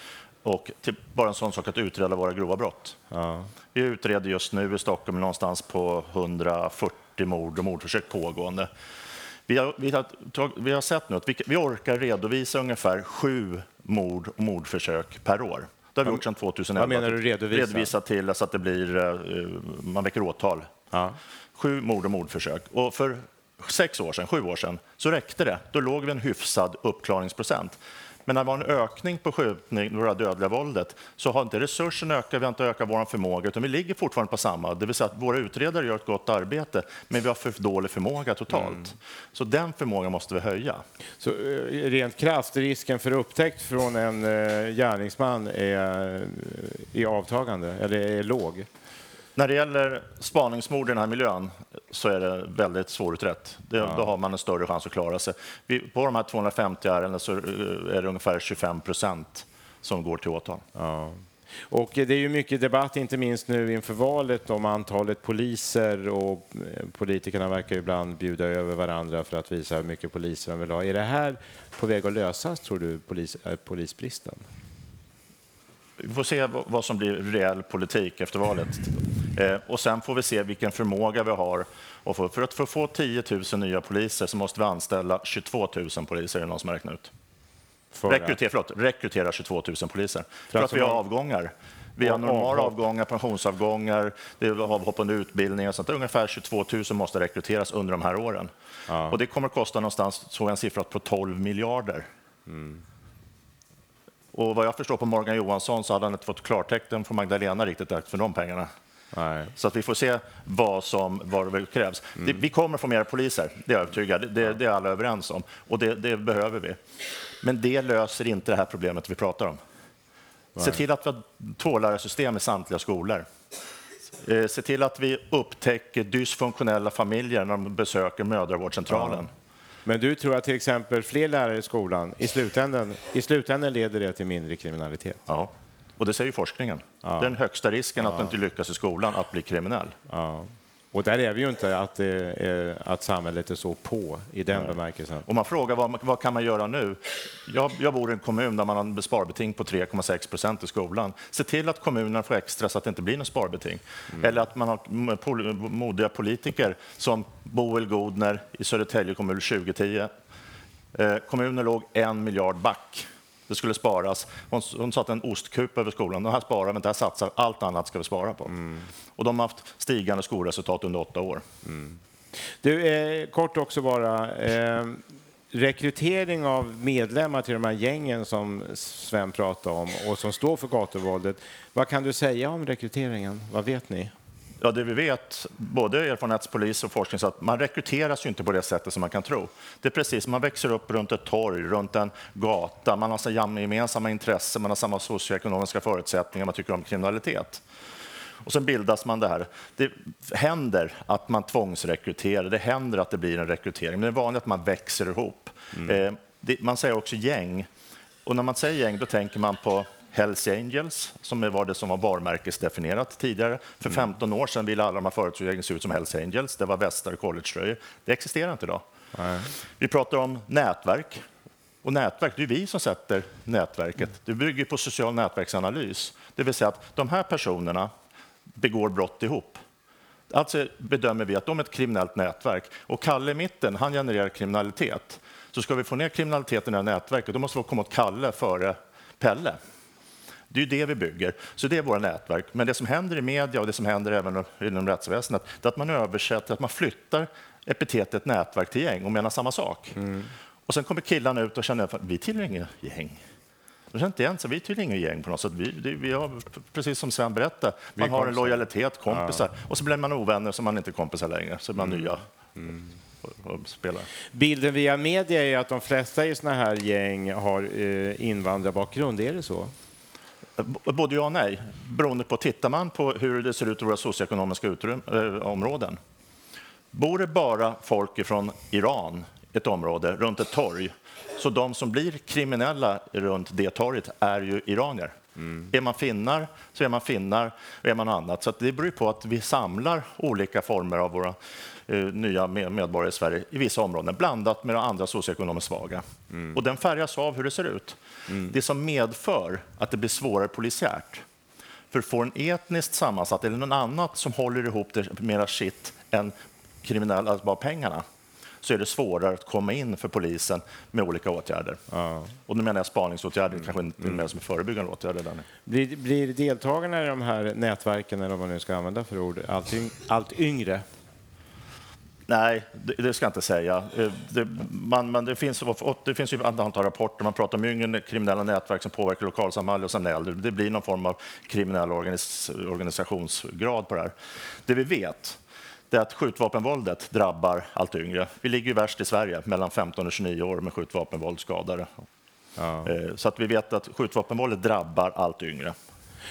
och till, bara en sån sak att utreda våra grova brott. Ja. Vi utreder just nu i Stockholm någonstans på hundrafyrtio mord och mordförsök pågående. Vi har, vi, har, vi har sett nu att vi, vi orkar redovisa ungefär sju mord och mordförsök per år. Det har vi gjort sedan tvåtusenelva. Vad menar du redovisa? Redovisa till så att det blir, man väcker åtal. Ja. Sju mord och mordförsök. Och för sex år sedan, sju år sedan, så räckte det. Då låg vi en hyfsad uppklaringsprocent. Men när det var en ökning på skjutning, våra dödliga våldet, så har inte resursen ökat, vi har inte ökat vår förmåga, utan vi ligger fortfarande på samma. Det vill säga att våra utredare gör ett gott arbete, men vi har för dålig förmåga totalt. Mm. Så den förmågan måste vi höja. Så rent krasst, risken för upptäckt från en gärningsman är, är avtagande, eller är låg? När det gäller spaningsmord i den här miljön så är det väldigt svårutrett. Det, ja. Då har man en större chans att klara sig. Vi, på de här tvåhundrafemtio ärenden så är det ungefär tjugofem procent som går till åtal. Ja. Och det är ju mycket debatt, inte minst nu inför valet, om antalet poliser, och politikerna verkar ibland bjuda över varandra för att visa hur mycket poliser de vill ha. Är det här på väg att lösas, tror du, polis, polisbristen? Vi får se vad som blir reell politik efter valet. Eh, och sen får vi se vilken förmåga vi har. Och för, för, att, för att få tio tusen nya poliser så måste vi anställa tjugotvåtusen poliser, är det någon som räknar ut. Rekrytera, förlåt, rekrytera tjugotvåtusen poliser. För att vi har avgångar. Vi har normala avgångar, pensionsavgångar, det är avhopp under utbildning och sånt. Ungefär tjugotvåtusen måste rekryteras under de här åren. Ja. Och det kommer att kosta någonstans, såg jag en siffra, på tolv miljarder. Mm. Och vad jag förstår på Morgan Johansson så hade han inte fått klartecken från Magdalena riktigt för de pengarna. Nej. Så att vi får se vad som vad det krävs. Mm. Det, vi kommer få mer poliser, det är jag övertygad. Det, det är alla överens om, och det, det behöver vi. Men det löser inte det här problemet vi pratar om. Nej. Se till att vi har tvålärarsystem i samtliga skolor. Se till att vi upptäcker dysfunktionella familjer när de besöker mödravårdscentralen. Ja. Men du tror att till exempel fler lärare i skolan i slutändan, i slutändan leder det till mindre kriminalitet? Ja, och det säger ju forskningen. Ja. Den högsta risken, ja, att man inte lyckas i skolan att bli kriminell. Ja. Och där är vi ju inte att, är, att samhället är så på i den, nej, bemärkelsen. Om man frågar vad, vad kan man göra nu? Jag, jag bor i en kommun där man har en sparbeting på tre komma sex procent i skolan. Se till att kommunerna får extra så att det inte blir någon sparbeting. Mm. Eller att man har pol- modiga politiker som Boel Godner i Södertälje kommun tjugo tio. Eh, kommunen låg en miljard back. Det skulle sparas. Hon, hon satte en ostkup över skolan. Den här sparar, men det här satsar. Allt annat ska vi spara på. Mm. Och de har haft stigande skolresultat under åtta år. Mm. Du, eh, kort också bara. Eh, rekrytering av medlemmar till de här gängen som Sven pratade om och som står för gatuvåldet. Vad kan du säga om rekryteringen? Vad vet ni? Ja, det vi vet, både erfarenhetspolis och forskning, så att man rekryteras ju inte på det sättet som man kan tro. Det är precis, man växer upp runt ett torg, runt en gata, man har så gemensamma intressen, man har samma socioekonomiska förutsättningar, man tycker om kriminalitet. Och sen bildas man det här. Det händer att man tvångsrekryterar, det händer att det blir en rekrytering, men det är vanligt att man växer ihop. Mm. Man säger också gäng, och när man säger gäng då tänker man på Hells Angels, som var det som var varumärkesdefinierat tidigare. För femton år sedan ville alla de här företagen se ut som Hells Angels. Det var västar och collegetröjor. Det existerar inte idag. Nej. Vi pratar om nätverk. Och nätverk, det är vi som sätter nätverket. Det bygger på social nätverksanalys. Det vill säga att de här personerna begår brott ihop. Alltså bedömer vi att de är ett kriminellt nätverk. Och Kalle i mitten, han genererar kriminalitet. Så ska vi få ner kriminaliteten i det här nätverket, då måste vi komma åt Kalle före Pelle. Det är ju det vi bygger, så det är våra nätverk. Men det som händer i media och det som händer även inom rättsväsendet, det är att man översätter, att man flyttar epitetet nätverk till gäng och menar samma sak. Mm. Och sen kommer killarna ut och känner att vi tillhör inget gäng. De känner inte igen sig, vi tillhör inget gäng på något sätt. Vi, det, vi har, precis som Sven berättade, man har en lojalitet, kompisar. Ja. Och så blir man ovänner så man inte är kompisar längre, så är man mm. nya. Mm. Spelare. Bilden via media är att de flesta i såna här gäng har eh, invandrarbakgrund, är det så? Både ja och nej, beroende på, tittar man på hur det ser ut i våra socioekonomiska utrymme, äh, områden. Bor det bara folk från Iran, ett område, runt ett torg, så de som blir kriminella runt det torget är ju iranier. Mm. Är man finnar så är man finnar, och är man annat. Så att det beror på att vi samlar olika former av våra eh, nya medborgare i Sverige i vissa områden, blandat med de andra socioekonomiskt svaga. Mm. Och den färgas av hur det ser ut. Mm. Det som medför att det blir svårare polisiärt. För får en etniskt sammansatt eller någon annat som håller ihop det mera shit än kriminella, alltså bara pengarna, så är det svårare att komma in för polisen med olika åtgärder. Ja. Och nu menar jag spaningsåtgärder, mm. kanske inte mer som förebyggande åtgärder. Där. Blir, blir deltagarna i de här nätverken, eller vad man nu ska använda för ord, allt, yng, allt yngre? Nej, det, det ska jag inte säga. Det, man, man, det, finns, det finns ju ett antal rapporter. Man pratar om yngre kriminella nätverk som påverkar lokalsamhället och sen äldre. Det blir någon form av kriminell organis, organisationsgrad på det här. Det vi vet, det är att skjutvapenvåldet drabbar allt yngre. Vi ligger ju värst i Sverige, mellan femton och tjugonio år med skjutvapenvåldsskadade. Ja. Så att vi vet att skjutvapenvåldet drabbar allt yngre.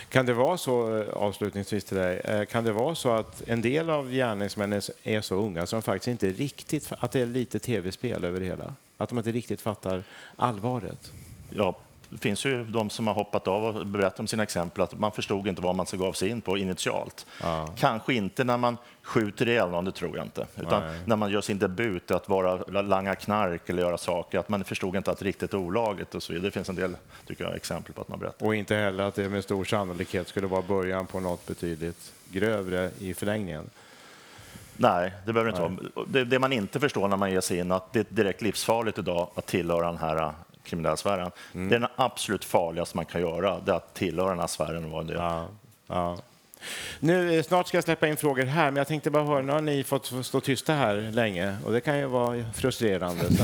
Kan det vara så, avslutningsvis till dig, kan det vara så att en del av gärningsmännen är så unga så de faktiskt inte riktigt, att det är lite tv-spel över det hela? Att de inte riktigt fattar allvaret? Ja, det finns ju de som har hoppat av och berättat om sina exempel att man förstod inte vad man så gav sig in på initialt. Ja. Kanske inte när man skjuter ihjäl någon, det tror jag inte. Utan nej, när man gör sin debut att vara langa knark eller göra saker, att man förstod inte att det riktigt är olagligt och så vidare. Det finns en del, tycker jag, exempel på att man berättar. Och inte heller att det med stor sannolikhet skulle vara början på något betydligt grövre i förlängningen. Nej, det behöver inte nej. vara. Det, det man inte förstår när man ger sig in, att det är direkt livsfarligt idag att tillhöra den här kriminella sfären. Mm. Det är den absolut farligaste man kan göra, det är att tillhöra den här sfären. Vad det är. Ja, ja. Nu, snart ska jag släppa in frågor här, men jag tänkte bara höra, nu har ni fått stå tysta här länge och det kan ju vara frustrerande. Så,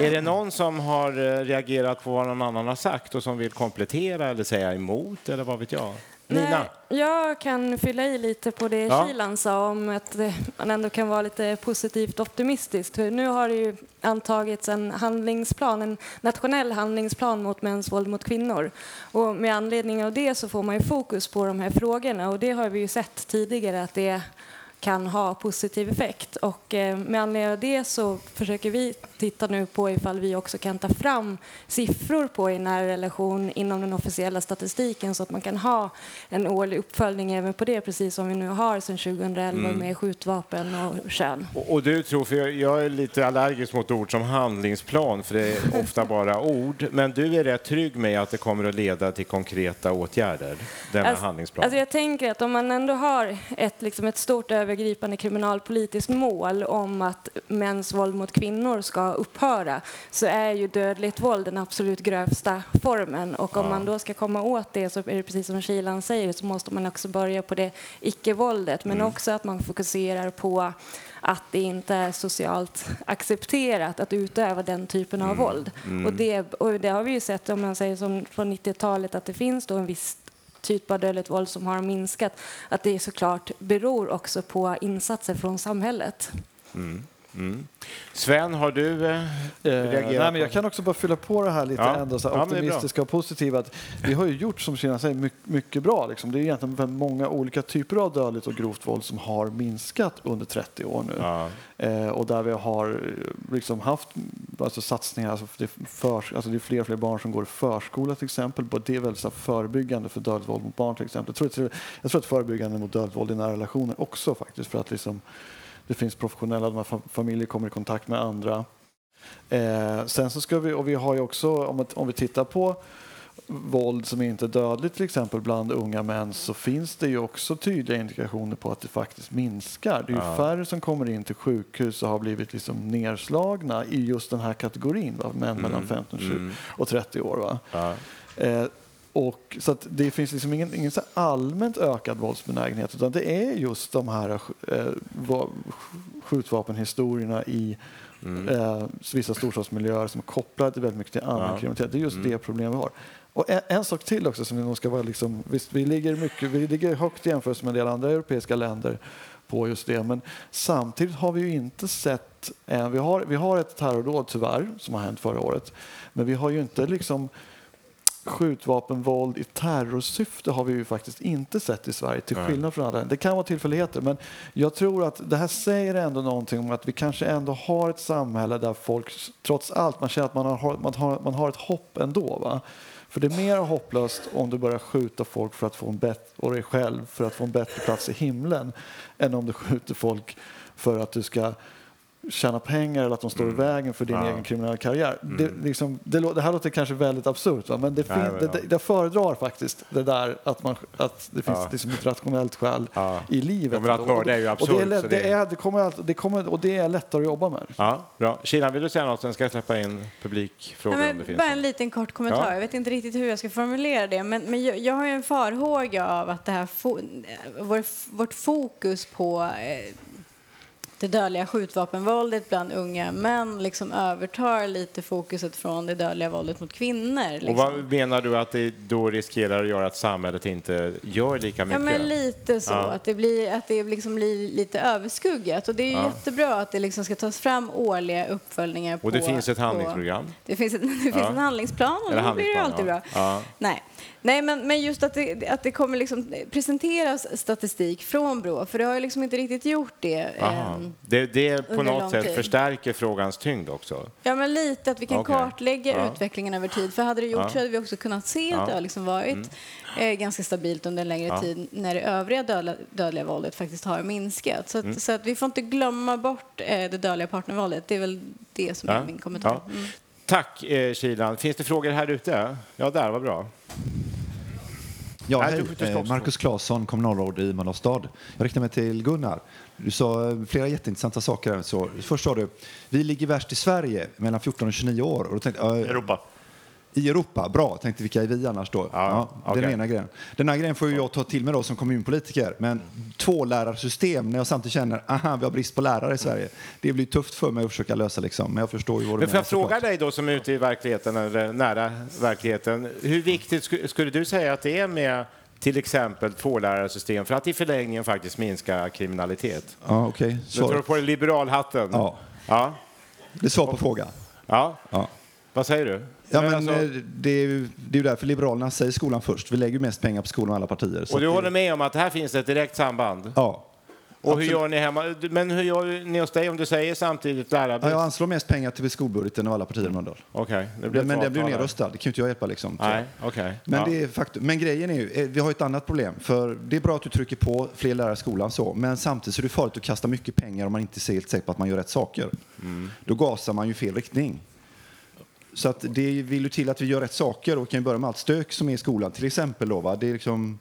är det någon som har reagerat på vad någon annan har sagt och som vill komplettera eller säga emot eller vad vet jag? Nina? Nej, jag kan fylla i lite på det ja. Kylan sa om att man ändå kan vara lite positivt optimistiskt. Nu har det ju antagits en handlingsplan, en nationell handlingsplan mot mäns våld mot kvinnor. Och med anledning av det så får man ju fokus på de här frågorna, och det har vi ju sett tidigare att det kan ha positiv effekt. Och eh, med anledning av det så försöker vi titta nu på ifall vi också kan ta fram siffror på i nära relation inom den officiella statistiken, så att man kan ha en årlig uppföljning även på det, precis som vi nu har sedan tjugohundraelva mm. med skjutvapen och kön. Och, och du tror, för jag, jag är lite allergisk mot ord som handlingsplan, för det är ofta bara ord, men du är rätt trygg med att det kommer att leda till konkreta åtgärder, denna alltså, handlingsplan? Alltså jag tänker att om man ändå har ett, liksom ett stort övergripande kriminalpolitiskt mål om att mäns våld mot kvinnor ska upphöra, så är ju dödligt våld den absolut grövsta formen. Och om ja. man då ska komma åt det, så är det precis som Kylan säger, så måste man också börja på det icke-våldet, men mm. också att man fokuserar på att det inte är socialt accepterat att utöva den typen av mm. våld. Mm. Och, det, och det har vi ju sett, om man säger som från nittiotalet, att det finns då en viss typ av dödligt våld som har minskat, att det såklart beror också på insatser från samhället. Mm. Mm. Sven, har du eh, reagerat? Eh, nej, men jag kan också bara fylla på det här lite ja. ändå, så här, ja, optimistiska och positiva. Att vi har ju gjort, som Kina säger, mycket, mycket bra. Liksom. Det är egentligen många olika typer av dödligt och grovt våld som har minskat under trettio år nu. Ja. Eh, och där vi har liksom haft alltså, satsningar. Alltså, det, för, alltså, det är fler och fler barn som går i förskola till exempel. Och det är väl så här, förebyggande för dödligt våld mot barn till exempel. Jag tror, jag tror att förebyggande mot dödligt våld i nära relationer också faktiskt. För att liksom... Det finns professionella, de här familjer kommer i kontakt med andra. Eh, sen så ska vi, och vi har ju också, om, om vi tittar på våld som inte är dödligt till exempel bland unga män, så finns det ju också tydliga indikationer på att det faktiskt minskar. Det är ju ja. färre som kommer in till sjukhus och har blivit liksom nedslagna i just den här kategorin, va? Män mm. mellan femton mm. och trettio år. Va? Ja. Eh, Och, så att det finns liksom ingen, ingen så allmänt ökad våldsbenägenhet, utan det är just de här eh, skjutvapenhistorierna i mm. eh, vissa storstadsmiljöer som är kopplade till väldigt mycket till annan ja. kriminalitet. Det är just mm. det problem vi har. Och en, en sak till också som vi nog ska vara liksom, visst, vi ligger mycket, vi ligger högt jämfört med en del andra europeiska länder på just det, men samtidigt har vi ju inte sett, eh, vi, har, vi har ett terrordåd tyvärr som har hänt förra året, men vi har ju inte liksom skjutvapenvåld i terrorsyfte har vi ju faktiskt inte sett i Sverige, till skillnad från andra länder. Det kan vara tillfälligheter, men jag tror att det här säger ändå någonting om att vi kanske ändå har ett samhälle där folk, trots allt, man känner att man har, man har, man har ett hopp ändå, va? För det är mer hopplöst om du börjar skjuta folk för att få en bättre, och dig själv för att få en bättre plats i himlen, än om du skjuter folk för att du ska tjäna pengar eller att de står mm. i vägen för din ja. egen kriminella karriär. Mm. Det, liksom, det, det här låter kanske väldigt absurt, va? Men det fin- Nej, men, ja. det, jag föredrar faktiskt det där att, man, att det finns ja. liksom ett rationellt skäl ja. i livet. Ja, och, och, det är ju absurt. Och det, är, det, det, är, det, kommer, det, kommer, och det är lättare att jobba med. Ja, bra. Kina, vill du säga något? Sen ska jag släppa in publikfrågor. Nej, men, om det finns bara en liten kort kommentar. Ja. Jag vet inte riktigt hur jag ska formulera det, men, men jag, jag har ju en farhåga av att det här fo- vår, vårt fokus på eh, det dödliga skjutvapenvåldet bland unga män liksom övertar lite fokuset från det dödliga våldet mot kvinnor. Liksom. Och vad menar du att det då riskerar att göra att samhället inte gör lika mycket? Ja, men lite så. Ja. Att det blir, att det liksom blir lite överskuggat. Och det är ju ja. jättebra att det liksom ska tas fram årliga uppföljningar. På, och det finns ett handlingsprogram. På, det finns, ett, det finns ja. en handlingsplan, och då blir det alltid ja. bra. Ja. Nej. Nej, men, men just att det, att det kommer liksom presenteras statistik från Brå, för det har ju liksom inte riktigt gjort det. Äm, det, det på något sätt tid. förstärker frågans tyngd också. Ja, men lite att vi kan okay. kartlägga ja. utvecklingen över tid. För hade det gjort ja. så hade vi också kunnat se ja. att det har liksom varit mm. eh, ganska stabilt under en längre ja. tid, när det övriga dödla, dödliga våldet faktiskt har minskat. Så att, mm. så att vi får inte glömma bort eh, det dödliga partnervåldet. Det är väl det som ja. är min kommentar. Ja. Mm. Tack, eh, Kylan. Finns det frågor här ute? Ja, där, vad bra. Ja, hej. Marcus Claesson, kommunalråd i Malåstad. Jag riktar mig till Gunnar. Du sa flera jätteintressanta saker. Så först sa du, vi ligger värst i Sverige mellan fjorton och tjugonio år. Och då tänkte, äh, Europa. I Europa, bra. Tänkte, vilka är vi annars då? Ja, ja, okay. Den ena grejen. Den här grejen får ju jag ta till mig då som kommunpolitiker. Men två lärarsystem, när jag samtidigt känner aha, vi har brist på lärare i Sverige. Det blir tufft för mig att försöka lösa liksom. Men jag förstår ju vad du menar. Men jag frågar dig då som är ute i verkligheten, eller nära verkligheten. Hur viktigt skulle du säga att det är med till exempel tvålärarsystem för att i förlängningen faktiskt minska kriminalitet. Ja, okej. Okay. Så tar du på den liberalhatten. Ja. Ja. Det är svar på frågan. Ja. Ja. Vad säger du? Ja, men alltså, det är ju det är därför Liberalerna säger skolan först. Vi lägger ju mest pengar på skolan av alla partier. Så och du håller det... med om att här finns ett direkt samband? Ja. Och absolut. Hur gör ni hemma? Men hur gör ni hos dig om du säger samtidigt lärare? Ja, jag anslår mest pengar till skolbudgeten av alla partier i Mölndal. Okej. Okay. Men det blir ju nedröstad. Det kan ju inte jag hjälpa liksom. Nej, okej. Okay. Men, ja. Det är faktum. Men grejen är ju, vi har ett annat problem. För det är bra att du trycker på fler lärare i skolan så. Men samtidigt så är det farligt att kasta mycket pengar om man inte ser helt säkert på att man gör rätt saker. Mm. Då gasar man ju fel riktning. Så att det vill ju till att vi gör rätt saker och kan ju börja med allt stök som är i skolan. Till exempel då, va? Det är liksom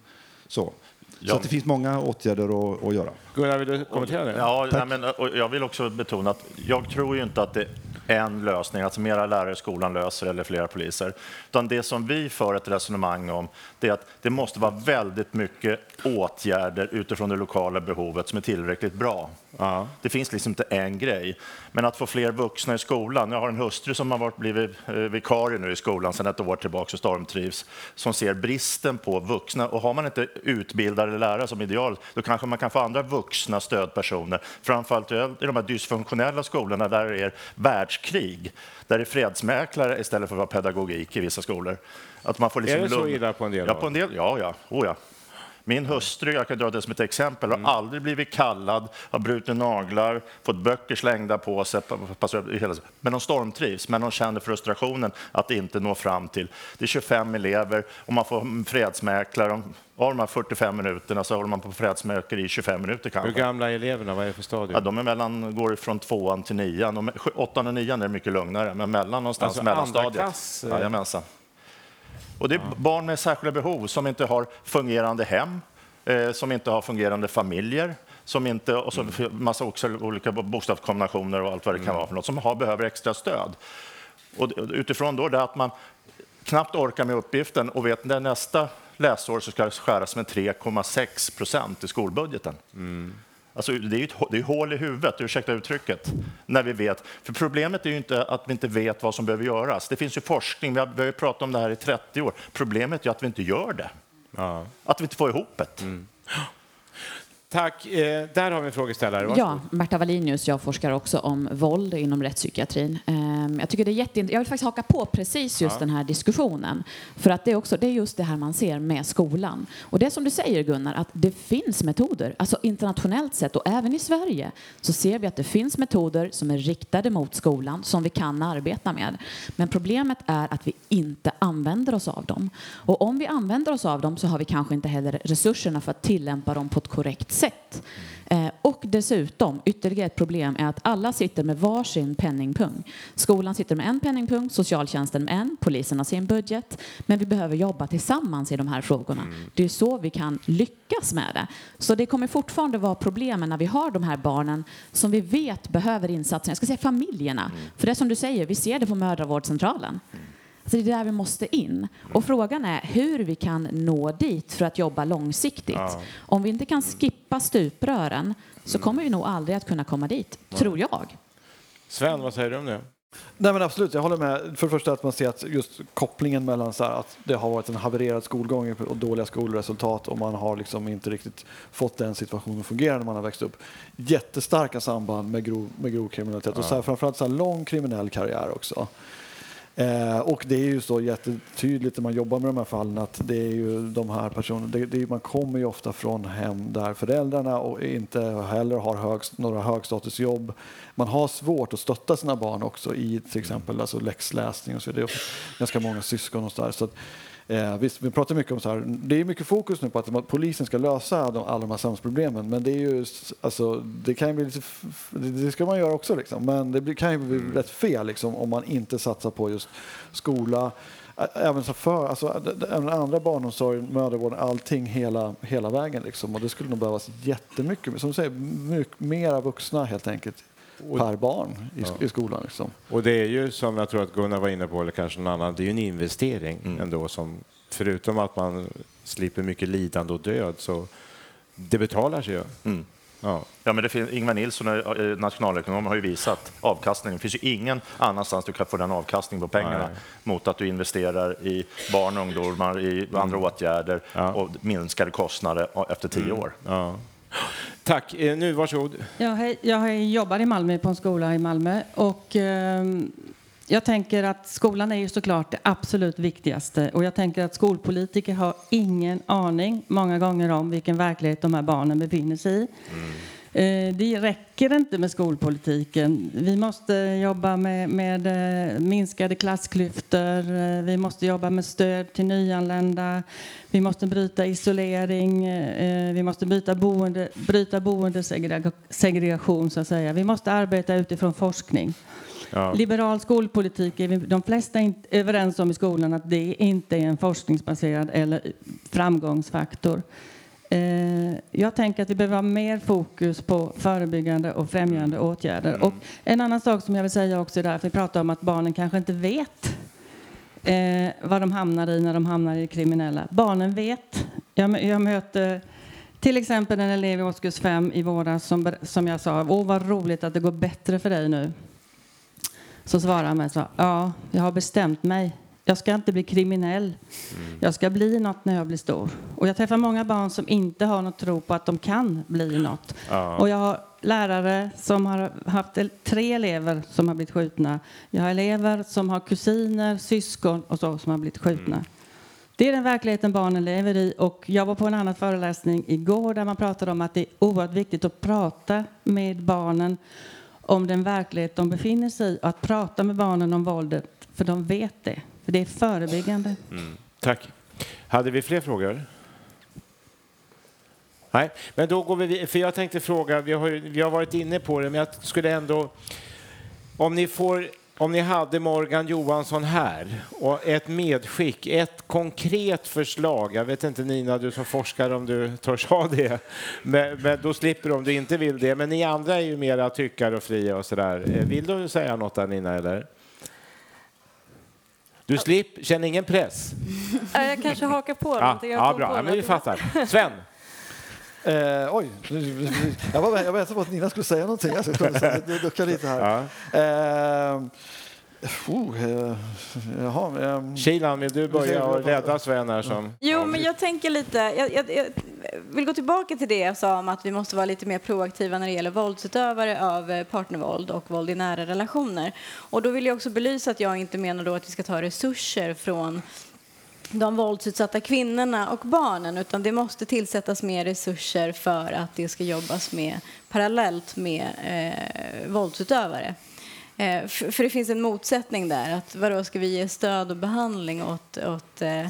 så. Ja. Så att det finns många åtgärder att, att göra. Gunnar, vill du kommentera det? Ja, nej, men, och jag vill också betona att jag tror ju inte att det är en lösning, att alltså, mera lärare i skolan löser eller flera poliser. Utan det som vi för ett resonemang om, det är att det måste vara väldigt mycket åtgärder utifrån det lokala behovet som är tillräckligt bra. Ja. Det finns liksom inte en grej. Men att få fler vuxna i skolan. Jag har en hustru som har varit, blivit vikarie nu i skolan sedan ett år tillbaka och stormtrivs. Som ser bristen på vuxna. Och har man inte utbildade lärare som ideal, då kanske man kan få andra vuxna stödpersoner. Framförallt i de här dysfunktionella skolorna där det är världskrig. Där det är fredsmäklare istället för att vara pedagogik i vissa skolor. Att man får liksom är det så illa på en del? Ja, på en del, ja, ja. Oh, ja. Min hustru, jag kan dra det som ett exempel, har mm. aldrig blivit kallad, har brutit naglar, fått böcker slängda på sig. Men hon stormtrivs, men hon känner frustrationen att inte nå fram till. Det är tjugofem elever och man får fredsmäklare. Av de här fyrtiofem minuterna så håller man på fredsmäklare i tjugofem minuter kanske. Hur gamla är eleverna? Vad är det för stadion? Ja, de är mellan, går från tvåan till nian. Åttan och nian är mycket lugnare, men mellan någonstans alltså, mellan stadiet. Ja, jajamensan. Och det är barn med särskilda behov som inte har fungerande hem, eh, som inte har fungerande familjer, som inte, och så massa också olika bokstavskombinationer och allt vad det kan mm. vara för något, som har, behöver extra stöd. Och utifrån då det att man knappt orkar med uppgiften och vet att nästa läsår så ska det skäras med tre komma sex procent i skolbudgeten. Mm. Alltså, det är ju ett, det är hål i huvudet, ursäkta uttrycket, när vi vet. För problemet är ju inte att vi inte vet vad som behöver göras. Det finns ju forskning, vi har, vi har ju pratat om det här i trettio år. Problemet är att vi inte gör det. Ja. Att vi inte får ihop det. Mm. Tack. Eh, där har vi en frågeställare. Varsågod. Ja, Marta Wallinius. Jag forskar också om våld inom rättspsykiatrin. Eh, jag tycker det är jätteint- jag vill faktiskt haka på precis just ja. den här diskussionen. För att det är, också, det är just det här man ser med skolan. Och det som du säger, Gunnar, att det finns metoder. Alltså internationellt sett och även i Sverige så ser vi att det finns metoder som är riktade mot skolan som vi kan arbeta med. Men problemet är att vi inte använder oss av dem. Och om vi använder oss av dem så har vi kanske inte heller resurserna för att tillämpa dem på ett korrekt sätt. Sätt. Eh, och dessutom ytterligare ett problem är att alla sitter med varsin penningpung. Skolan sitter med en penningpung, socialtjänsten med en, polisen har sin budget. Men vi behöver jobba tillsammans i de här frågorna. Mm. Det är så vi kan lyckas med det. Så det kommer fortfarande vara problemen när vi har de här barnen som vi vet behöver insatser. Jag ska säga familjerna. Mm. För det som du säger, vi ser det på mödravårdscentralen. Så det är där vi måste in. Och frågan är hur vi kan nå dit för att jobba långsiktigt. Ja. Om vi inte kan skippa stuprören så kommer vi nog aldrig att kunna komma dit, ja. tror jag. Sven, vad säger du om det? Nej, men absolut, jag håller med. För det första att man ser att just kopplingen mellan så här, att det har varit en havererad skolgång och dåliga skolresultat och man har liksom inte riktigt fått den situationen att fungera när man har växt upp. Jättestarka samband med grov, med grov kriminalitet ja. och så här, framförallt så här lång kriminell karriär också. Eh, och det är ju så jättetydligt när man jobbar med de här fallen att det är ju de här personerna, det, det, man kommer ju ofta från hem där föräldrarna och inte heller har hög, några högstatusjobb. Man har svårt att stötta sina barn också i till exempel alltså läxläsning och så. Det är ganska många syskon och så där. Så att, eh, visst, vi pratar mycket om så här, det är mycket fokus nu på att polisen ska lösa de, alla de här samhällsproblemen, men det är ju alltså, det kan ju bli lite, det ska man göra också liksom, men det kan ju bli rätt fel liksom om man inte satsar på just skola, även så för alltså även andra barnomsorg, mödravård, allting hela hela vägen liksom, och det skulle nog behövas jättemycket som säger mycket mera vuxna helt enkelt. Och, per barn i, ja. i skolan. Liksom. Och det är ju som jag tror att Gunnar var inne på, eller kanske någon annan, det är ju en investering mm. ändå som, förutom att man slipper mycket lidande och död, så det betalar sig ju. Mm. Ja. Ja, men det finns, Ingvar Nilsson, nationalekonom, har ju visat avkastningen. Det finns ju ingen annanstans du kan få den avkastning på pengarna. Nej. Mot att du investerar i barn och ungdomar, i mm. andra åtgärder, ja. Och minskade kostnader efter tio mm. år. Ja. Tack. Nu, varsågod. Jag, hej, jag jobbar i Malmö på en skola i Malmö och eh, jag tänker att skolan är ju såklart det absolut viktigaste, och jag tänker att skolpolitiker har ingen aning många gånger om vilken verklighet de här barnen befinner sig i. Mm. Det räcker inte med skolpolitiken. Vi måste jobba med, med minskade klassklyftor. Vi måste jobba med stöd till nyanlända. Vi måste bryta isolering. Vi måste bryta, boende, bryta boendesegregation, så att säga. Vi måste arbeta utifrån forskning. Ja. Liberal skolpolitik är de flesta inte överens om i skolan att det inte är en forskningsbaserad eller framgångsfaktor. Jag tänker att vi behöver ha mer fokus på förebyggande och främjande åtgärder. Mm. Och en annan sak som jag vill säga också är att vi pratar om att barnen kanske inte vet eh, vad de hamnar i när de hamnar i kriminella. Barnen vet. Jag, jag möter till exempel en elev i årskurs fem i våras som, som jag sa, åh vad roligt att det går bättre för dig nu. Så svarade han mig så, ja, jag har bestämt mig. Jag ska inte bli kriminell. Jag ska bli något när jag blir stor. Och jag träffar många barn som inte har något tro på att de kan bli något. Ja. Och jag har lärare som har haft tre elever som har blivit skjutna. Jag har elever som har kusiner, syskon och så som har blivit skjutna. Mm. Det är den verkligheten barnen lever i. Och jag var på en annan föreläsning igår där man pratade om att det är oerhört viktigt att prata med barnen om den verklighet de befinner sig i. Att prata med barnen om våldet, för de vet det. För det är förebyggande. Mm. Tack. Hade vi fler frågor? Nej, men då går vi, för jag tänkte fråga, vi har, vi har varit inne på det, men jag skulle ändå, om ni får, om ni hade Morgan Johansson här och ett medskick, ett konkret förslag, jag vet inte Nina, du som forskar, om du törs ha det, men, men då slipper du om du inte vill det, men ni andra är ju mera tyckare och fria och sådär. Vill du säga något där, Nina, eller? Du slipper, känner ingen press. Jag kanske hakar på någonting. Ja, ja, bra. På ja, men vi fattar. Sven. Eh, oj, jag var jag väntade på att Nina skulle säga någonting. Jag skulle ducka lite här. Ja. Eh, oh, eh, jaha, eh. Kylan, vill du börja och rädda Sven här som... Jo, men jag tänker lite... Jag, jag, jag vill gå tillbaka till det jag sa om att vi måste vara lite mer proaktiva när det gäller våldsutövare av partnervåld och våld i nära relationer. Och då vill jag också belysa att jag inte menar då att vi ska ta resurser från de våldsutsatta kvinnorna och barnen, utan det måste tillsättas mer resurser för att det ska jobbas med parallellt med eh, våldsutövare. Eh, för, för det finns en motsättning där, att vadå, ska vi ge stöd och behandling åt, åt eh,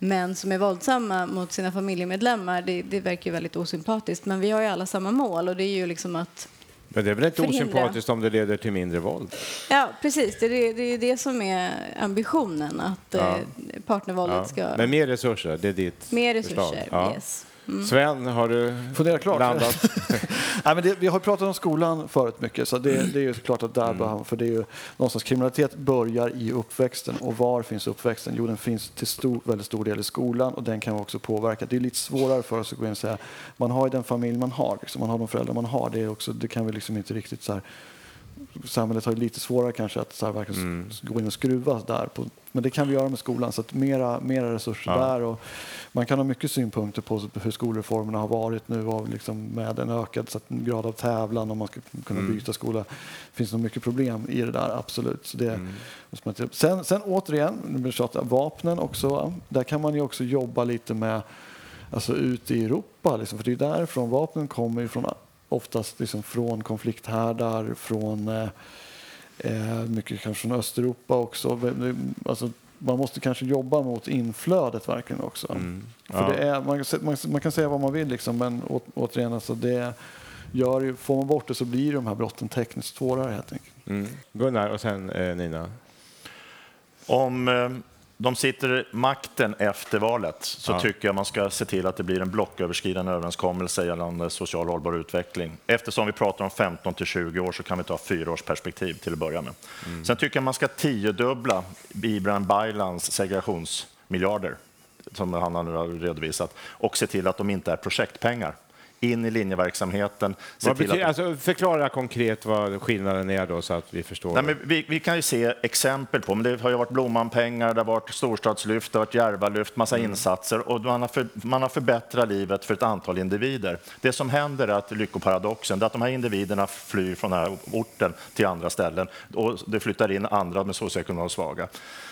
män som är våldsamma mot sina familjemedlemmar? Det, det verkar ju väldigt osympatiskt, men vi har ju alla samma mål, och det är ju liksom att... Men det är väl inte förhindra. Osympatiskt om det leder till mindre våld? Ja, precis. Det är, det är det som är ambitionen, att ja. eh, partnervåldet ja. ska... Men mer resurser, det är ditt mer resurser, ja. Yes. Mm. Sven, har du funderat klart? Nej, men det, vi har pratat om skolan förut mycket, så det, det är ju klart att där mm. för det är ju någonstans kriminalitet börjar i uppväxten, och var finns uppväxten? Jo, den finns till stor, väldigt stor del i skolan, och den kan också påverka. Det är lite svårare för oss att gå in och säga man har ju den familj man har, liksom, man har de föräldrar man har. Det är också, det kan vi liksom inte riktigt så här, samhället har ju lite svårare kanske att så här, verkligen mm. gå in och skruva där på. Men det kan vi göra med skolan, så att mera, mera resurser ja. där. Och man kan ha mycket synpunkter på hur skolreformerna har varit nu, och liksom med en ökad så att en grad av tävlan om man ska kunna mm. byta skola. Finns nog mycket problem i det där, absolut. Så det, mm. sen, sen återigen, nu blir det vapnen också. Där kan man ju också jobba lite med, alltså ute i Europa. Liksom, för det är därifrån vapnen kommer ifrån, oftast liksom från konflikthärdar, från... Eh, Eh, mycket kanske från Östeuropa också. Alltså, man måste kanske jobba mot inflödet verkligen också. Mm, ja. För det är, man, man, man kan säga vad man vill, liksom, men å, återigen, alltså, det gör ju, får man bort det så blir de här brotten tekniskt svårare helt enkelt. Mm. Gunnar och sen eh, Nina. Om eh, de sitter makten efter valet, så ja. tycker jag man ska se till att det blir en blocköverskridande överenskommelse gällande social hållbar utveckling. Eftersom vi pratar om femton till tjugo år, så kan vi ta fyra års perspektiv till att börja med. Mm. Sen tycker jag man ska tiodubbla Ibrahim Baylans segregationsmiljarder som han nu har redovisat, och se till att de inte är projektpengar. in i linjeverksamheten. Se till att... alltså, förklara konkret vad skillnaden är då, så att vi förstår. Nej, men vi, vi kan ju se exempel på, men det har ju varit Blommanpengar, det har varit storstadslyft, det har varit Järvalyft, massa mm. insatser, och man har, för, man har förbättrat livet för ett antal individer. Det som händer är att lyckoparadoxen, det är att de här individerna flyr från den här orten till andra ställen, och det flyttar in andra med socioekonomiskt svaga.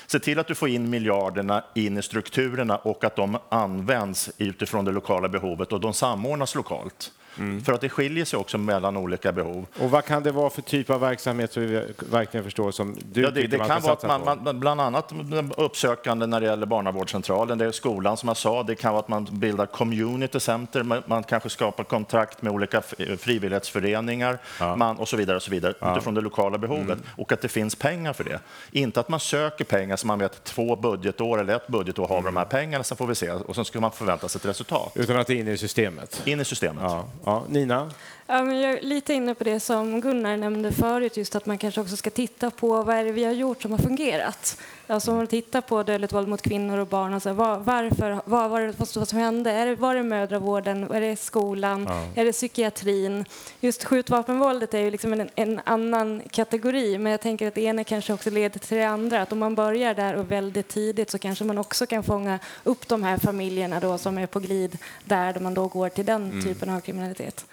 Se till att du får in miljarderna in i strukturerna och att de används utifrån det lokala behovet, och de samordnas lokalt. Mm. För att det skiljer sig också mellan olika behov. Och vad kan det vara för typ av verksamhet, så vi verkligen förstår, som du ja, det, tycker det man kan vara att man, man, bland annat uppsökande när det gäller barnavårdscentralen, det är skolan som jag sa, det kan vara att man bildar community center, man, man kanske skapar kontakt med olika frivillighetsföreningar ja. man, och så vidare och så vidare ja. utifrån det lokala behovet mm. och att det finns pengar för det. Inte att man söker pengar som man vet två budgetår eller ett budgetår har mm. de här pengarna, så får vi se, och sen ska man förvänta sig ett resultat. Utan att det är inne i systemet. In i systemet. Ja. Ja, Nina? Ja, men jag är lite inne på det som Gunnar nämnde förut, just att man kanske också ska titta på vad är det vi har gjort som har fungerat. Alltså om man tittar på dödligt våld mot kvinnor och barn, alltså, var, varför, vad var det vad som hände? Är det, var det mödravården? Är det skolan? Ja. Är det psykiatrin? Just skjutvapenvåldet är ju liksom en, en annan kategori, men jag tänker att det ena kanske också leder till det andra. Att om man börjar där och väldigt tidigt, så kanske man också kan fånga upp de här familjerna då, som är på glid där, där man då går till den mm. typen av kriminalitet.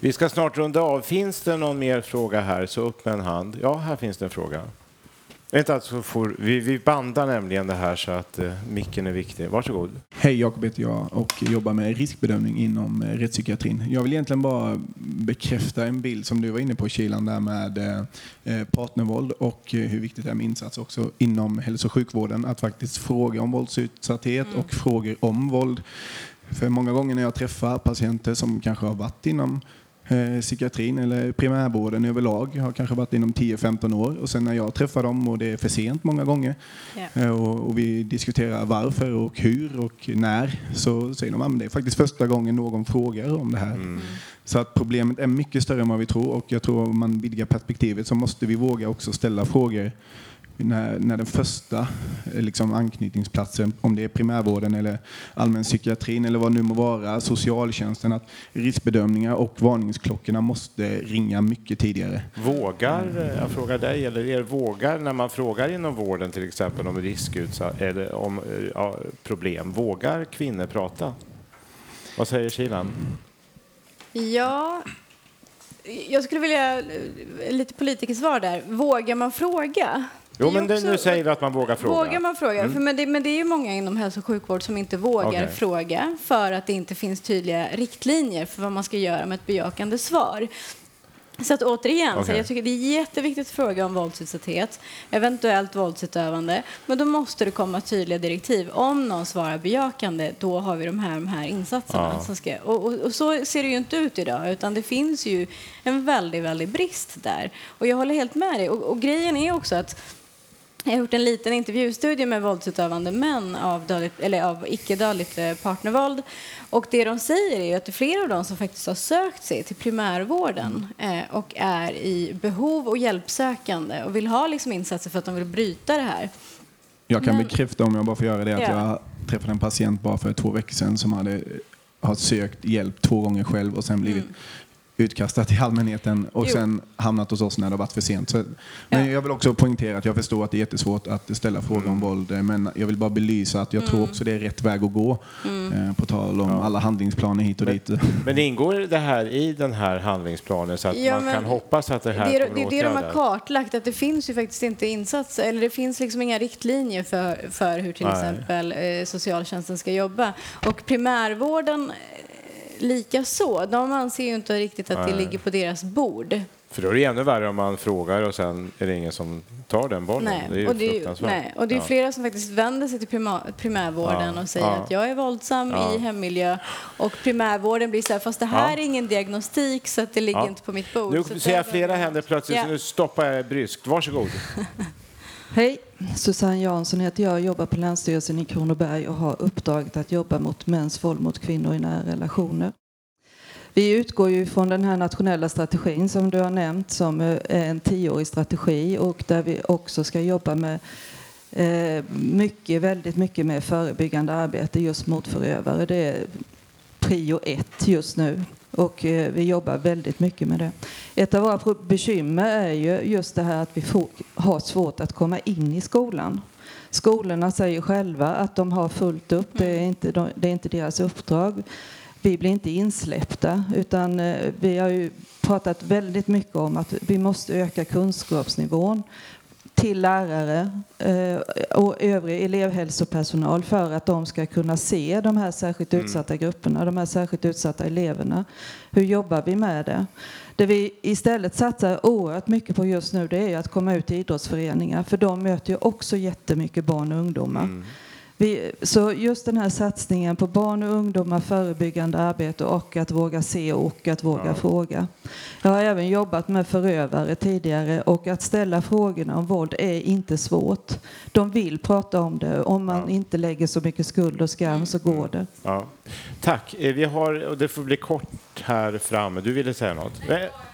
Vi ska snart runda av. Finns det någon mer fråga här, så upp med en hand. Ja, här finns det en fråga. Inte att får, vi, vi bandar nämligen det här, så att eh, micken är viktig. Varsågod. Hej, Jakob heter jag och jobbar med riskbedömning inom eh, rättspsykiatrin. Jag vill egentligen bara bekräfta en bild som du var inne på, Kylan, där med eh, partnervåld och eh, hur viktigt det är med insats också inom hälso- och sjukvården. Att faktiskt fråga om våldsutsatthet mm. och frågor om våld. För många gånger när jag träffar patienter som kanske har varit inom eh, psykiatrin eller primärvården överlag, har kanske varit inom tio femton år, och sen när jag träffar dem, och det är för sent många gånger yeah. eh, och, och vi diskuterar varför och hur och när, så säger de att det är faktiskt första gången någon frågar om det här. Mm. Så att problemet är mycket större än vad vi tror, och jag tror om man vidgar perspektivet så måste vi våga också ställa frågor. När, när den första liksom, anknytningsplatsen, om det är primärvården eller allmänpsykiatrin eller vad nu må vara, socialtjänsten, att riskbedömningar och varningsklockorna måste ringa mycket tidigare. Vågar, jag frågar dig, eller er vågar när man frågar inom vården till exempel om riskutsatt eller om ja, problem, vågar kvinnor prata? Vad säger Kylan? Ja... Jag skulle vilja lite politikersvar där. Vågar man fråga? Jo, men det, nu säger vi att man vågar fråga. Vågar man fråga? Mm. För, men, det, men det är ju många inom hälso- och sjukvård som inte vågar okay. fråga, för att det inte finns tydliga riktlinjer för vad man ska göra med ett bejakande svar. Så att återigen, okay. så jag tycker det är jätteviktigt att fråga om våldsutsatthet, eventuellt våldsutövande, men då måste det komma tydliga direktiv. Om någon svarar bejakande, då har vi de här, de här insatserna. Ah. Som ska, och, och, och så ser det ju inte ut idag, utan det finns ju en väldigt, väldigt brist där. Och jag håller helt med dig. Och, och grejen är också att jag har gjort en liten intervjustudie med våldsutövande män av, dödligt, eller av icke-dödligt partnervåld. Och det de säger är att det är flera av dem som faktiskt har sökt sig till primärvården eh, och är i behov och hjälpsökande och vill ha liksom insatser för att de vill bryta det här. Jag kan Men, bekräfta, om jag bara får göra det, att ja. jag träffade en patient bara för två veckor sedan som hade har sökt hjälp två gånger själv och sen blivit... Mm. utkastat i allmänheten och jo. sen hamnat hos oss när det varit för sent. Så, men ja. jag vill också poängtera att jag förstår att det är jättesvårt att ställa frågor mm. om våld, men jag vill bara belysa att jag mm. tror också det är rätt väg att gå mm. eh, på tal om ja. alla handlingsplaner hit och men, dit. Men ingår det här i den här handlingsplanen så att ja, man kan hoppas att det här det, kommer det, det, det de har kartlagt, att det finns ju faktiskt inte insatser, eller det finns liksom inga riktlinjer för, för hur till Nej. exempel eh, socialtjänsten ska jobba. Och primärvården lika så. De anser ju inte riktigt att Nej. det ligger på deras bord. För då är det ännu värre om man frågar och sen är det ingen som tar den bollen. Nej. Det är ju och, det är, nej. och det är flera ja. som faktiskt vänder sig till primär, primärvården ja. och säger ja. att jag är våldsam ja. i hemmiljö. Och primärvården blir så här, fast det här ja. är ingen diagnostik, så att det ligger ja. inte på mitt bord. Nu så ser jag flera händer plötsligt, ja. nu stoppar jag bryskt. Varsågod. Hej, Susanne Jansson heter jag och jobbar på Länsstyrelsen i Kronoberg och har uppdraget att jobba mot mäns våld mot kvinnor i nära relationer. Vi utgår ju från den här nationella strategin som du har nämnt, som är en tioårig strategi, och där vi också ska jobba med mycket, väldigt mycket med förebyggande arbete just mot förövare. Det är prio ett just nu Och eh, vi jobbar väldigt mycket med det. Ett av våra bekymmer är ju just det här att vi får, har svårt att komma in i skolan. Skolorna säger själva att de har fullt upp. Det är inte, de, det är inte deras uppdrag. Vi blir inte insläppta, utan eh, vi har ju pratat väldigt mycket om att vi måste öka kunskapsnivån till lärare och övrig elevhälsopersonal för att de ska kunna se de här särskilt utsatta grupperna, de här särskilt utsatta eleverna. Hur jobbar vi med det? Det vi istället satsar oerhört mycket på just nu, det är att komma ut i idrottsföreningar, för de möter ju också jättemycket barn och ungdomar. Mm. Vi, så just den här satsningen på barn och ungdomar, förebyggande arbete och att våga se och att våga ja. fråga. Jag har även jobbat med förövare tidigare, och att ställa frågorna om våld är inte svårt. De vill prata om det. Om man ja. inte lägger så mycket skuld och skam så går det. Ja. Tack. Vi har, och det får bli kort här framme. Du ville säga något?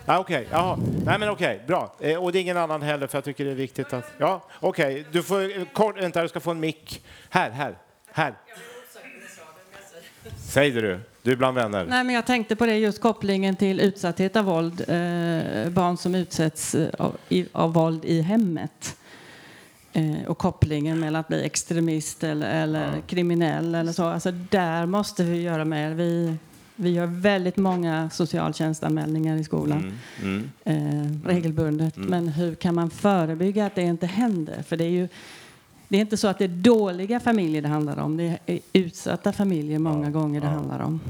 Ah, okej, okay. Nej men okej, okay. Bra. Eh, och det är ingen annan heller, för jag tycker det är viktigt att... Ja, okej. Okay. Du får kort, vänta, du ska få en mick. Här, här, här. Säger du? Du är bland vänner. Nej, men jag tänkte på det, just kopplingen till utsatthet av våld. Eh, barn som utsätts av, i, av våld i hemmet. Eh, och kopplingen mellan att bli extremist eller, eller ja. kriminell eller så. Alltså där måste vi göra mer. Vi... Vi gör väldigt många socialtjänstanmälningar i skolan mm, mm, eh, regelbundet. Mm. Men hur kan man förebygga att det inte händer? För det är ju det är inte så att det är dåliga familjer det handlar om. Det är utsatta familjer många ja, gånger det ja. handlar om.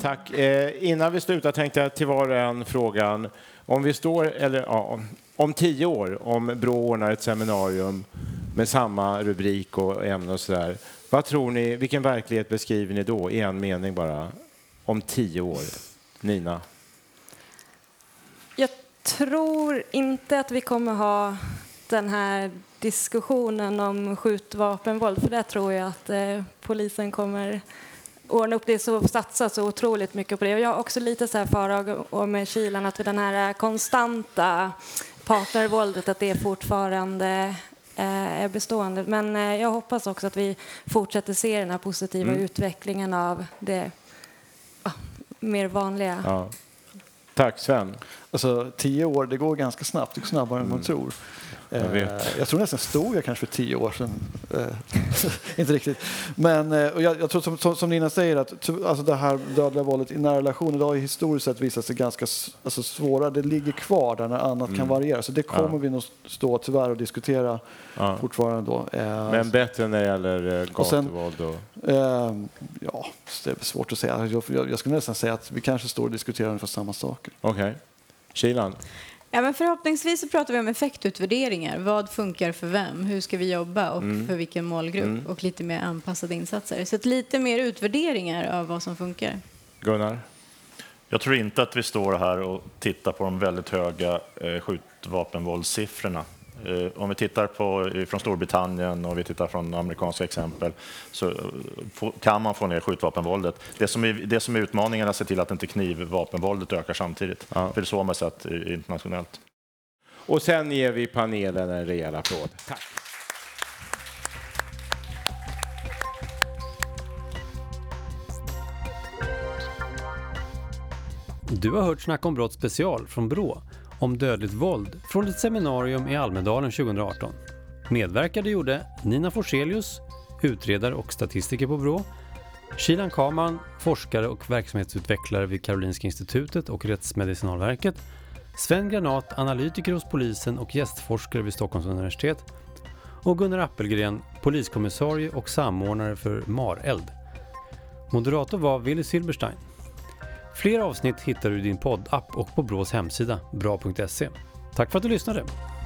Tack. Eh, innan vi slutar tänkte jag till var en frågan. Om vi står, eller ja, om tio år, om Brå ordnar ett seminarium med samma rubrik och ämne och sådär. Vad tror ni, vilken verklighet beskriver ni då? I en mening bara. Om tio år. Nina? Jag tror inte att vi kommer ha den här diskussionen om skjutvapenvåld. För där tror jag att eh, polisen kommer ordna upp det, så satsar så otroligt mycket på det. Och jag har också lite så här farhågor med Kylan, att den här konstanta partnervåldet, att det fortfarande eh, är bestående. Men eh, jag hoppas också att vi fortsätter se den här positiva mm. utvecklingen av det mer vanliga. Ja. Tack Sven. Alltså tio år, det går ganska snabbt. Det går snabbare mm. än man tror. Jag, vet. jag tror nästan stod jag kanske för tio år sedan. Inte riktigt. Men och jag, jag tror som, som, som Nina säger att alltså det här dödliga våldet i nära relationer idag historiskt sett visat sig ganska alltså, svåra. Det ligger kvar där när annat mm. kan variera. Så det kommer ja. vi nog stå tyvärr och diskutera ja. fortfarande då. Men bättre när det gäller gatuvåld och... Ja, det är svårt att säga. Jag, jag, jag skulle nästan säga att vi kanske står och diskuterar ungefär samma saker. Okej. Okay. Kylan? Ja, men förhoppningsvis så pratar vi om effektutvärderingar. Vad funkar för vem? Hur ska vi jobba och mm. för vilken målgrupp? Mm. Och lite mer anpassade insatser. Så att lite mer utvärderingar av vad som funkar. Gunnar? Jag tror inte att vi står här och tittar på de väldigt höga eh, skjutvapenvåldssiffrorna. Eh, om vi tittar på från Storbritannien och vi tittar från amerikanska exempel, så få, kan man få ner skjutvapenvåldet. Det som är, det som är utmaningen är att se till att inte knivvapenvåldet ökar samtidigt. Ja. För det är så man sett internationellt. Och sen ger vi panelen en rejäl applåd. Tack! Du har hört Snack om brott special från Brå om dödligt våld från ett seminarium i Almedalen tjugo arton. Medverkade gjorde Nina Forselius, utredare och statistiker på Brå, Kylan Kaman, forskare och verksamhetsutvecklare vid Karolinska institutet och Rättsmedicinalverket, Sven Granat, analytiker hos polisen och gästforskare vid Stockholms universitet, och Gunnar Appelgren, poliskommissarie och samordnare för Mareld. Moderator var Willy Silberstein. Fler avsnitt hittar du i din poddapp och på Brås hemsida, bra punkt se. Tack för att du lyssnade!